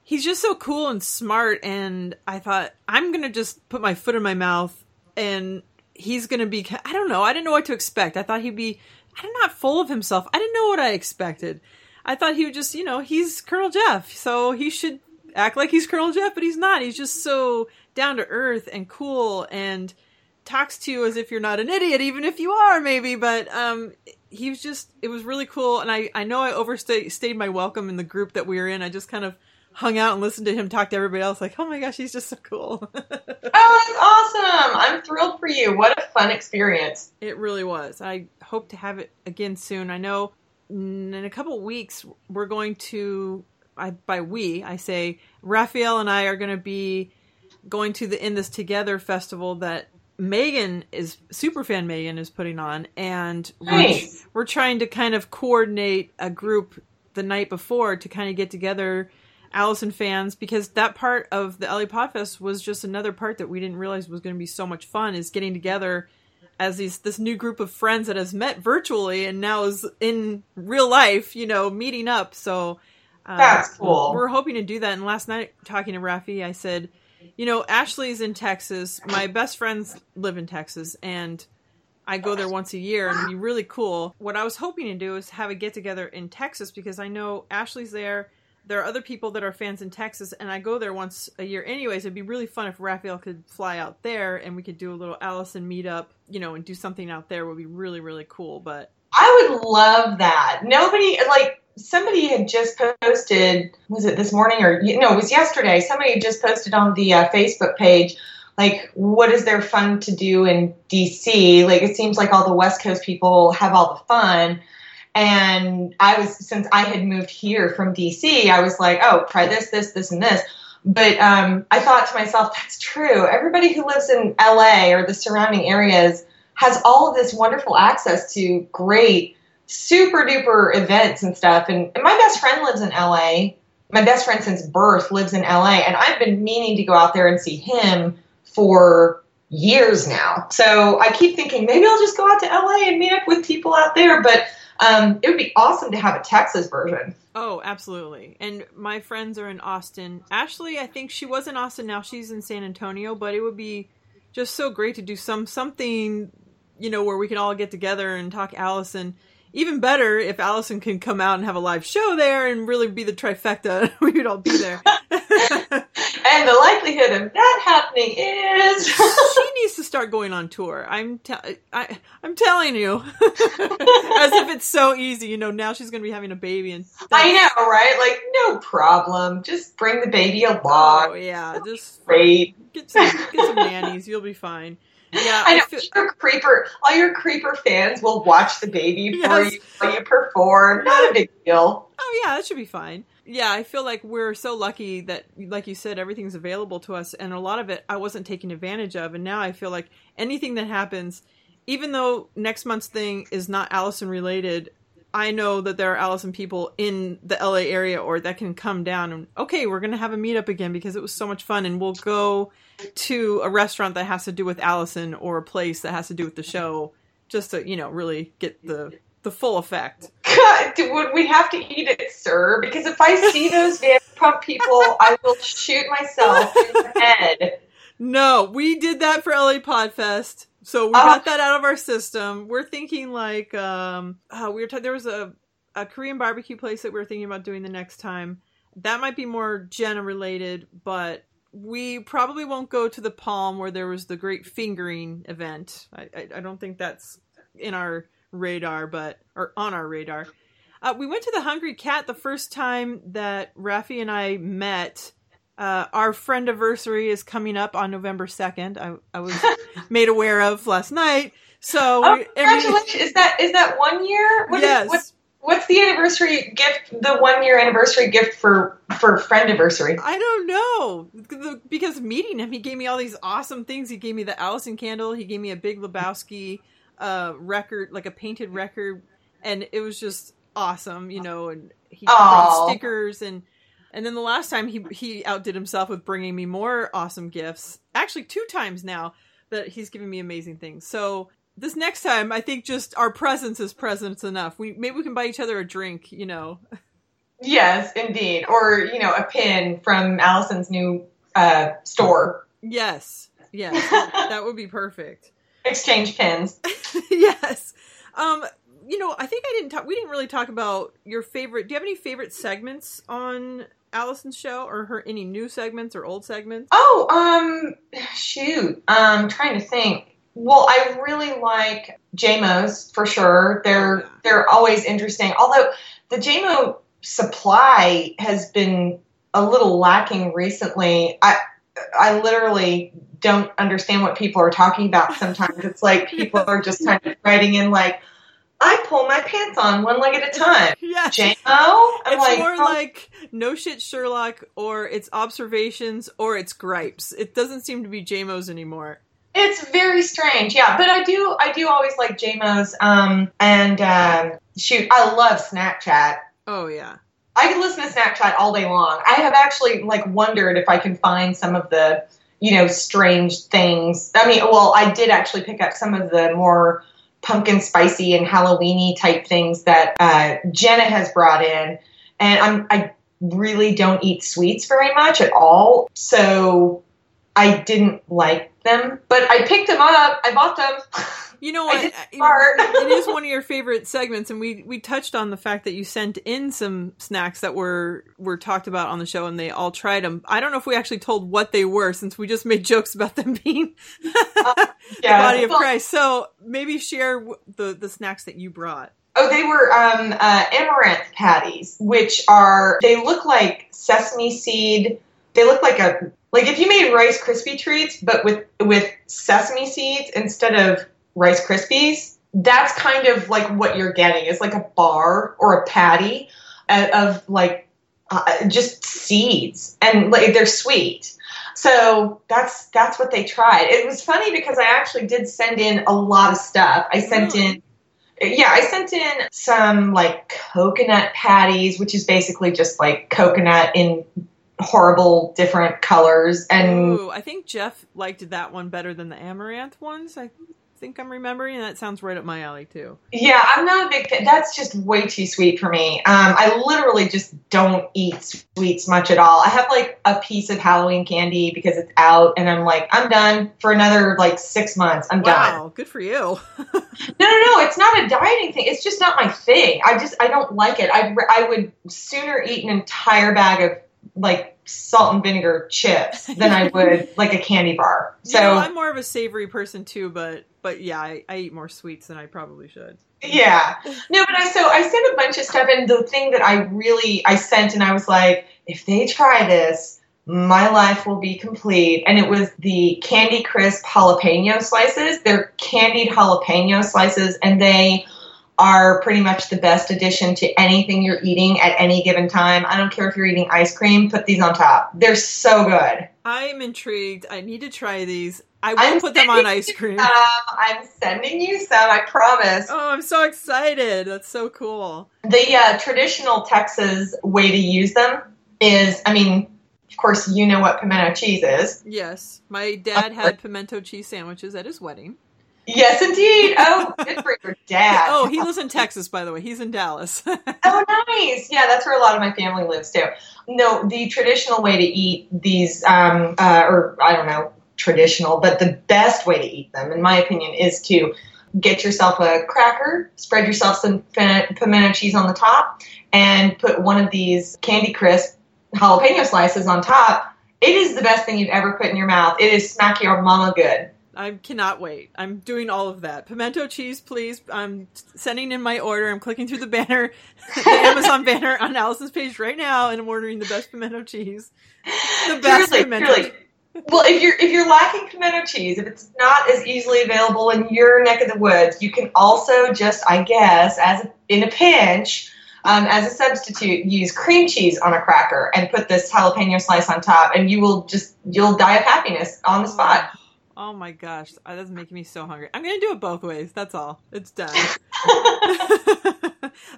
he's just so cool and smart. And I thought, I'm going to just put my foot in my mouth and... he's going to be, I don't know. I didn't know what to expect. I thought he'd be, I'm not full of himself. I didn't know what I expected. I thought he would just, you know, he's Colonel Jeff. So he should act like he's Colonel Jeff, but he's not. He's just so down to earth and cool and talks to you as if you're not an idiot, even if you are maybe. But he was just, it was really cool. And I know I overstayed my welcome in the group that we were in. I just kind of hung out and listened to him talk to everybody else, like, oh my gosh, he's just so cool. Oh, that's awesome. I'm thrilled for you. What a fun experience. It really was. I hope to have it again soon. I know in a couple weeks, we're going to, Raphael and I are going to be going to the In This Together festival that Superfan Megan is putting on. And nice. We're trying to kind of coordinate a group the night before to kind of get together Alison fans, because that part of the LA PodFest was just another part that we didn't realize was going to be so much fun, is getting together as this new group of friends that has met virtually and now is in real life, you know, meeting up. So that's cool. We're hoping to do that. And last night, talking to Rafi, I said, you know, Ashley's in Texas. My best friends live in Texas, and I go there once a year, and it'd be really cool. What I was hoping to do is have a get together in Texas, because I know Ashley's there. There are other people that are fans in Texas, and I go there once a year anyways. It'd be really fun if Raphael could fly out there and we could do a little Alison meetup, you know, and do something out there. It would be really, really cool. But I would love that. Somebody had just posted, was it this morning or, no, it was yesterday. Somebody had just posted on the Facebook page, like, what is there fun to do in DC? Like, it seems like all the West Coast people have all the fun. And since I had moved here from DC, I was like, oh, try this, this, this, and this. But I thought to myself, that's true. Everybody who lives in LA or the surrounding areas has all of this wonderful access to great, super duper events and stuff. And my best friend lives in LA. My best friend since birth lives in LA. And I've been meaning to go out there and see him for years now. So I keep thinking, maybe I'll just go out to LA and meet up with people out there. But it would be awesome to have a Texas version. Oh, absolutely. And my friends are in Austin. Ashley, I think she was in Austin. Now she's in San Antonio, but it would be just so great to do something, you know, where we can all get together and talk Alison. Even better if Alison can come out and have a live show there and really be the trifecta. We would all be there. And the likelihood of that happening is she needs to start going on tour. I'm telling you, as if it's so easy. You know, now she's going to be having a baby, and I know, right? Like, no problem. Just bring the baby along. Oh yeah, that'll just great. Get some nannies. You'll be fine. Yeah, I know. All your creeper fans will watch the baby for you while you perform. Not a big deal. Oh yeah, that should be fine. Yeah, I feel like we're so lucky that, like you said, everything's available to us. And a lot of it I wasn't taking advantage of. And now I feel like anything that happens, even though next month's thing is not Alison related, I know that there are Allison people in the LA area or that can come down and, okay, we're going to have a meetup again because it was so much fun. And we'll go to a restaurant that has to do with Allison or a place that has to do with the show just to, you know, really get the full effect. God, would we have to eat at Sir? Because if I see those Vanderpump people, I will shoot myself in the head. No, we did that for LA PodFest. So we got that out of our system. We're thinking like, there was a Korean barbecue place that we were thinking about doing the next time. That might be more Jenna related, but we probably won't go to the Palm where there was the great fingering event. I don't think that's in our radar, or on our radar. We went to the Hungry Cat the first time that Raffi and I met. Our friendiversary is coming up on November 2nd. I was made aware of last night. So congratulations! Is that 1 year? Yes. What's the anniversary gift? The 1 year anniversary gift for friendiversary? I don't know, because meeting him, he gave me all these awesome things. He gave me the Allison candle. He gave me a Big Lebowski record, like a painted record, and it was just awesome, you know. And he brought stickers and. And then the last time he outdid himself with bringing me more awesome gifts. Actually, 2 times now that he's given me amazing things. So this next time, I think just our presence is presence enough. Maybe we can buy each other a drink, you know. Yes, indeed. Or, you know, a pin from Allison's new store. Yes. That would be perfect. Exchange pins. Yes. You know, I think we didn't really talk about your favorite. Do you have any favorite segments on Allison's show, or any new segments or old segments? I'm trying to think. Well, I really like JMO's for sure. They're always interesting. Although the JMO supply has been a little lacking recently. I literally don't understand what people are talking about sometimes. It's like people are just kind of writing in like, I pull my pants on one leg at a time. Yes. JMO? It's like, more like No Shit Sherlock, or it's observations, or it's gripes. It doesn't seem to be JMO's anymore. It's very strange, yeah. But I do always like JMO's. I love Snapchat. Oh, yeah. I can listen to Snapchat all day long. I have actually, like, wondered if I can find some of the, you know, strange things. I mean, well, I did actually pick up some of the more pumpkin spicy and Halloween-y type things that Jenna has brought in. And I really don't eat sweets very much at all. So I didn't like them. But I picked them up. I bought them. You know what? It is one of your favorite segments. And we touched on the fact that you sent in some snacks that were talked about on the show, and they all tried them. I don't know if we actually told what they were, since we just made jokes about them being the body of Christ. So maybe share the snacks that you brought. Oh, they were amaranth patties, which are, they look like sesame seed. They look like if you made Rice Krispie treats, but with sesame seeds instead of Rice Krispies. That's kind of like what you're getting. It's like a bar or a patty of like just seeds, and like they're sweet. So that's what they tried. It was funny because I actually did send in a lot of stuff. I sent in some like coconut patties, which is basically just like coconut in horrible different colors. And ooh, I think Jeff liked that one better than the amaranth ones. I think I'm remembering, and that sounds right up my alley too. Yeah, I'm not a big fan. That's just way too sweet for me. I literally just don't eat sweets much at all. I have like a piece of Halloween candy because it's out, and I'm like, I'm done for another like 6 months. I'm done. Wow, good for you. No, it's not a dieting thing. It's just not my thing. I don't like it. I would sooner eat an entire bag of like salt and vinegar chips than I would like a candy bar. So I'm more of a savory person too, but yeah, I eat more sweets than I probably should. Yeah. No, but I sent a bunch of stuff, and the thing that I sent, and I was like, if they try this, my life will be complete. And it was the Candy Crisp jalapeno slices. They're candied jalapeno slices, and they are pretty much the best addition to anything you're eating at any given time. I don't care if you're eating ice cream, put these on top. They're so good. I'm intrigued. I need to try these. I will put them on ice cream. I'm sending you some, I promise. Oh, I'm so excited. That's so cool. The traditional Texas way to use them is, I mean, of course, you know what pimento cheese is. Yes. My dad had pimento cheese sandwiches at his wedding. Yes, indeed. Oh, good for your dad. Oh, he lives in Texas, by the way. He's in Dallas. Oh, nice. Yeah, that's where a lot of my family lives, too. No, the traditional way to eat these, or I don't know, traditional, but the best way to eat them, in my opinion, is to get yourself a cracker, spread yourself some pimento cheese on the top, and put one of these Candy Crisp jalapeno slices on top. It is the best thing you've ever put in your mouth. It is smack your mama good. I cannot wait. I'm doing all of that. Pimento cheese, please. I'm sending in my order. I'm clicking through the banner, the Amazon banner on Alison's page right now, and I'm ordering the best pimento cheese. The best pimento cheese. Well, if you're lacking pimento cheese, if it's not as easily available in your neck of the woods, you can also just, I guess, as a substitute, use cream cheese on a cracker and put this jalapeno slice on top, and you'll die of happiness on the spot. Oh my gosh, that's making me so hungry. I'm going to do it both ways. That's all. It's done.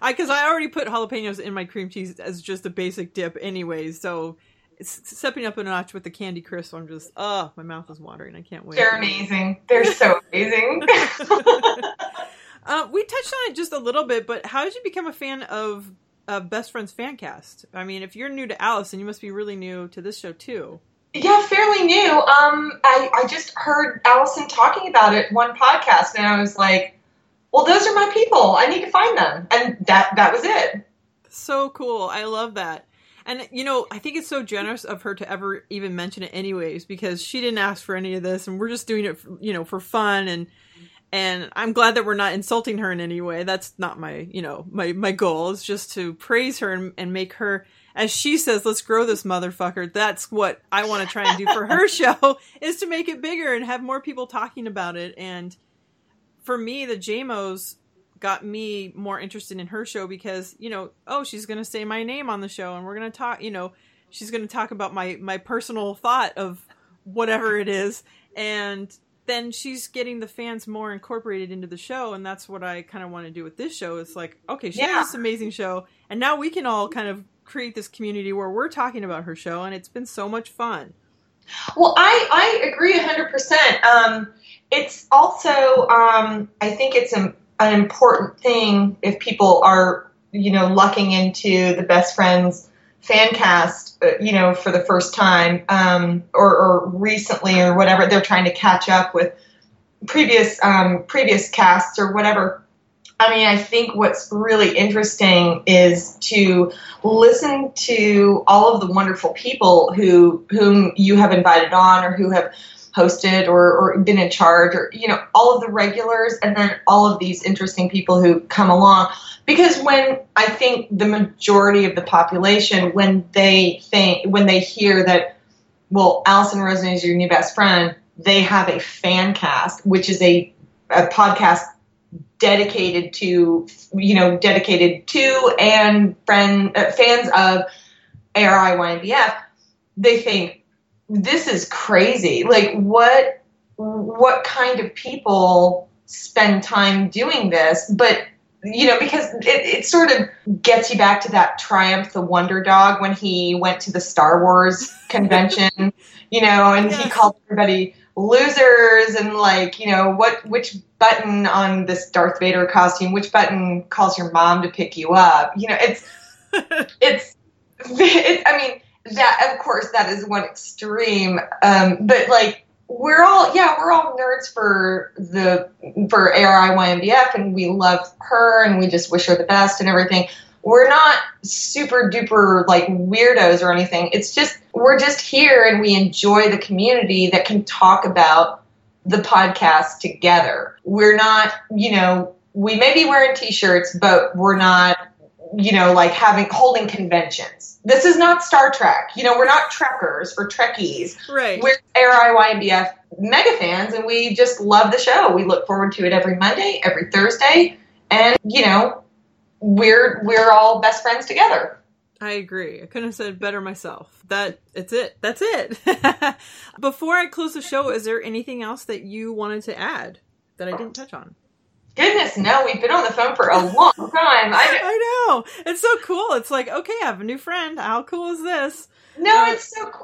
Because I already put jalapenos in my cream cheese as just a basic dip anyways, so it's stepping up a notch with the Candy Crisp. I'm just, my mouth is watering. I can't wait. They're amazing. They're so amazing. We touched on it just a little bit, but how did you become a fan of Best Friends Fancast? I mean, if you're new to Alison, you must be really new to this show, too. Yeah, fairly new. I just heard Alison talking about it one podcast, and I was like, well, those are my people. I need to find them. And that was it. So cool. I love that. And, you know, I think it's so generous of her to ever even mention it anyways, because she didn't ask for any of this, and we're just doing it, you know, for fun. And I'm glad that we're not insulting her in any way. That's not my, you know, my goal is just to praise her and make her, as she says, let's grow this motherfucker. That's what I want to try and do for her show, is to make it bigger and have more people talking about it. And for me, the JMOs got me more interested in her show because, you know, oh, she's going to say my name on the show and we're going to talk, you know, she's going to talk about my personal thought of whatever it is. And then she's getting the fans more incorporated into the show. And that's what I kind of want to do with this show. It's like, okay, she has this amazing show. And now we can all kind of create this community where we're talking about her show. And it's been so much fun. Well, I agree 100%. It's also, I think it's an important thing if people are, you know, lucking into the Best Friends Fancast, you know, for the first time or recently or whatever, they're trying to catch up with previous casts or whatever. I mean, I think what's really interesting is to listen to all of the wonderful people whom you have invited on or who have hosted or been in charge or, you know, all of the regulars and then all of these interesting people who come along. Because when I think the majority of the population, when they hear that, well, Alison Rosen is your new best friend, they have a fan cast, which is a podcast dedicated to and fans of ARIYNBF, they think, this is crazy. Like what kind of people spend time doing this? But, you know, because it sort of gets you back to that Triumph the Wonder Dog when he went to the Star Wars convention, you know, and he called everybody losers and like, you know, which button on this Darth Vader costume, which button calls your mom to pick you up? You know, I mean, that, of course, that is one extreme, but like we're all nerds for ARIYNBF, and we love her, and we just wish her the best and everything. We're not super duper like weirdos or anything. It's just we're just here, and we enjoy the community that can talk about the podcast together. We're not, you know, we may be wearing t-shirts, but we're not, you know, like holding conventions. This is not Star Trek. You know, we're not Trekkers or Trekkies. Right. We're ARIYNBF mega fans, and we just love the show. We look forward to it every Monday, every Thursday, and, you know, we're all best friends together. I agree. I couldn't have said better myself. That's it. Before I close the show, is there anything else that you wanted to add that I didn't touch on? Goodness, no. We've been on the phone for a long time. I know. It's so cool. It's like, okay, I have a new friend. How cool is this? No,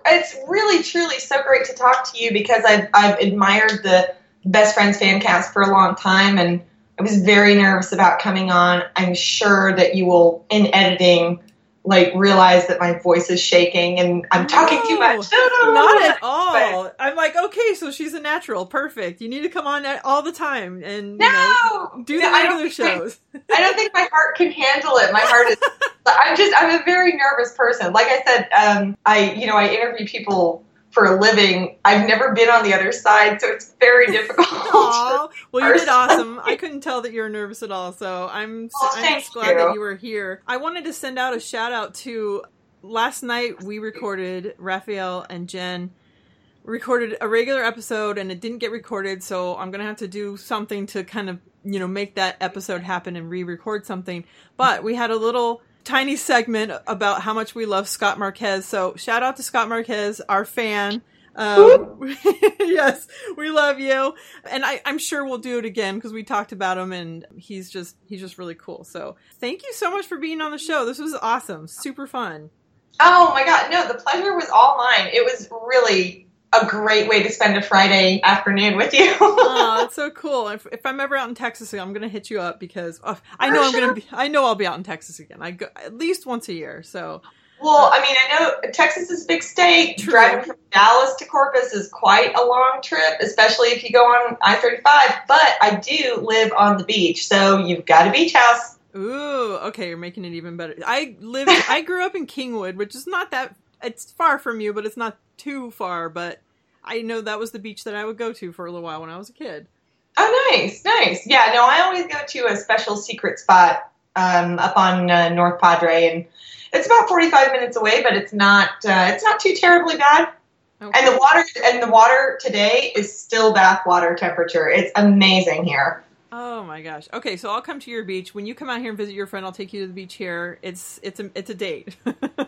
it's really, truly so great to talk to you, because I've admired the Best Friends fan cast for a long time, and I was very nervous about coming on. I'm sure that you will, in editing, like, realize that my voice is shaking and I'm talking too much. Not at all. But I'm like, okay, so she's a natural. Perfect. You need to come on all the time and do the regular shows. I don't think my heart can handle it. My heart is... I'm a very nervous person. Like I said, I interview people for a living. I've never been on the other side, so it's very difficult. Well, you did awesome. I couldn't tell that you were nervous at all, so I'm just glad that you were here. I wanted to send out a shout out to last night. We recorded, Raphael and Jen recorded a regular episode, and it didn't get recorded, so I'm going to have to do something to kind of, make that episode happen and re-record something. But we had a little tiny segment about how much we love Scott Marquez. So shout out to Scott Marquez, our fan. Yes, we love you. And I'm sure we'll do it again, because we talked about him and he's just really cool. So thank you so much for being on the show. This was awesome. Super fun. Oh my God. No, the pleasure was all mine. It was really a great way to spend a Friday afternoon with you. Oh, that's so cool. If I'm ever out in Texas, I'm going to hit you up, because I'll be out in Texas again. I go at least once a year. So, well, I know Texas is a big state. True. Driving from Dallas to Corpus is quite a long trip, especially if you go on I-35, but I do live on the beach. So you've got a beach house. Ooh, okay. You're making it even better. I grew up in Kingwood, which is not that, it's far from you, but it's not too far, but I know that was the beach that I would go to for a little while when I was a kid. Oh, nice. Yeah, no, I always go to a special secret spot up on North Padre, and it's about 45 minutes away, but it's not too terribly bad. Okay. And the water today is still bathwater temperature. It's amazing here. Oh my gosh. Okay, so I'll come to your beach. When you come out here and visit your friend, I'll take you to the beach here. It's a date.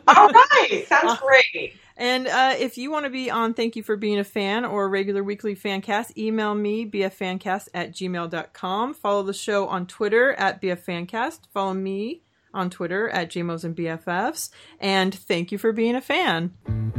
All right. Sounds great. And if you want to be on Thank You For Being A Fan or a regular weekly fancast, email me, bffancast@gmail.com. Follow the show on Twitter @bffancast. Follow me on Twitter @jmosandbffs. And thank you for being a fan.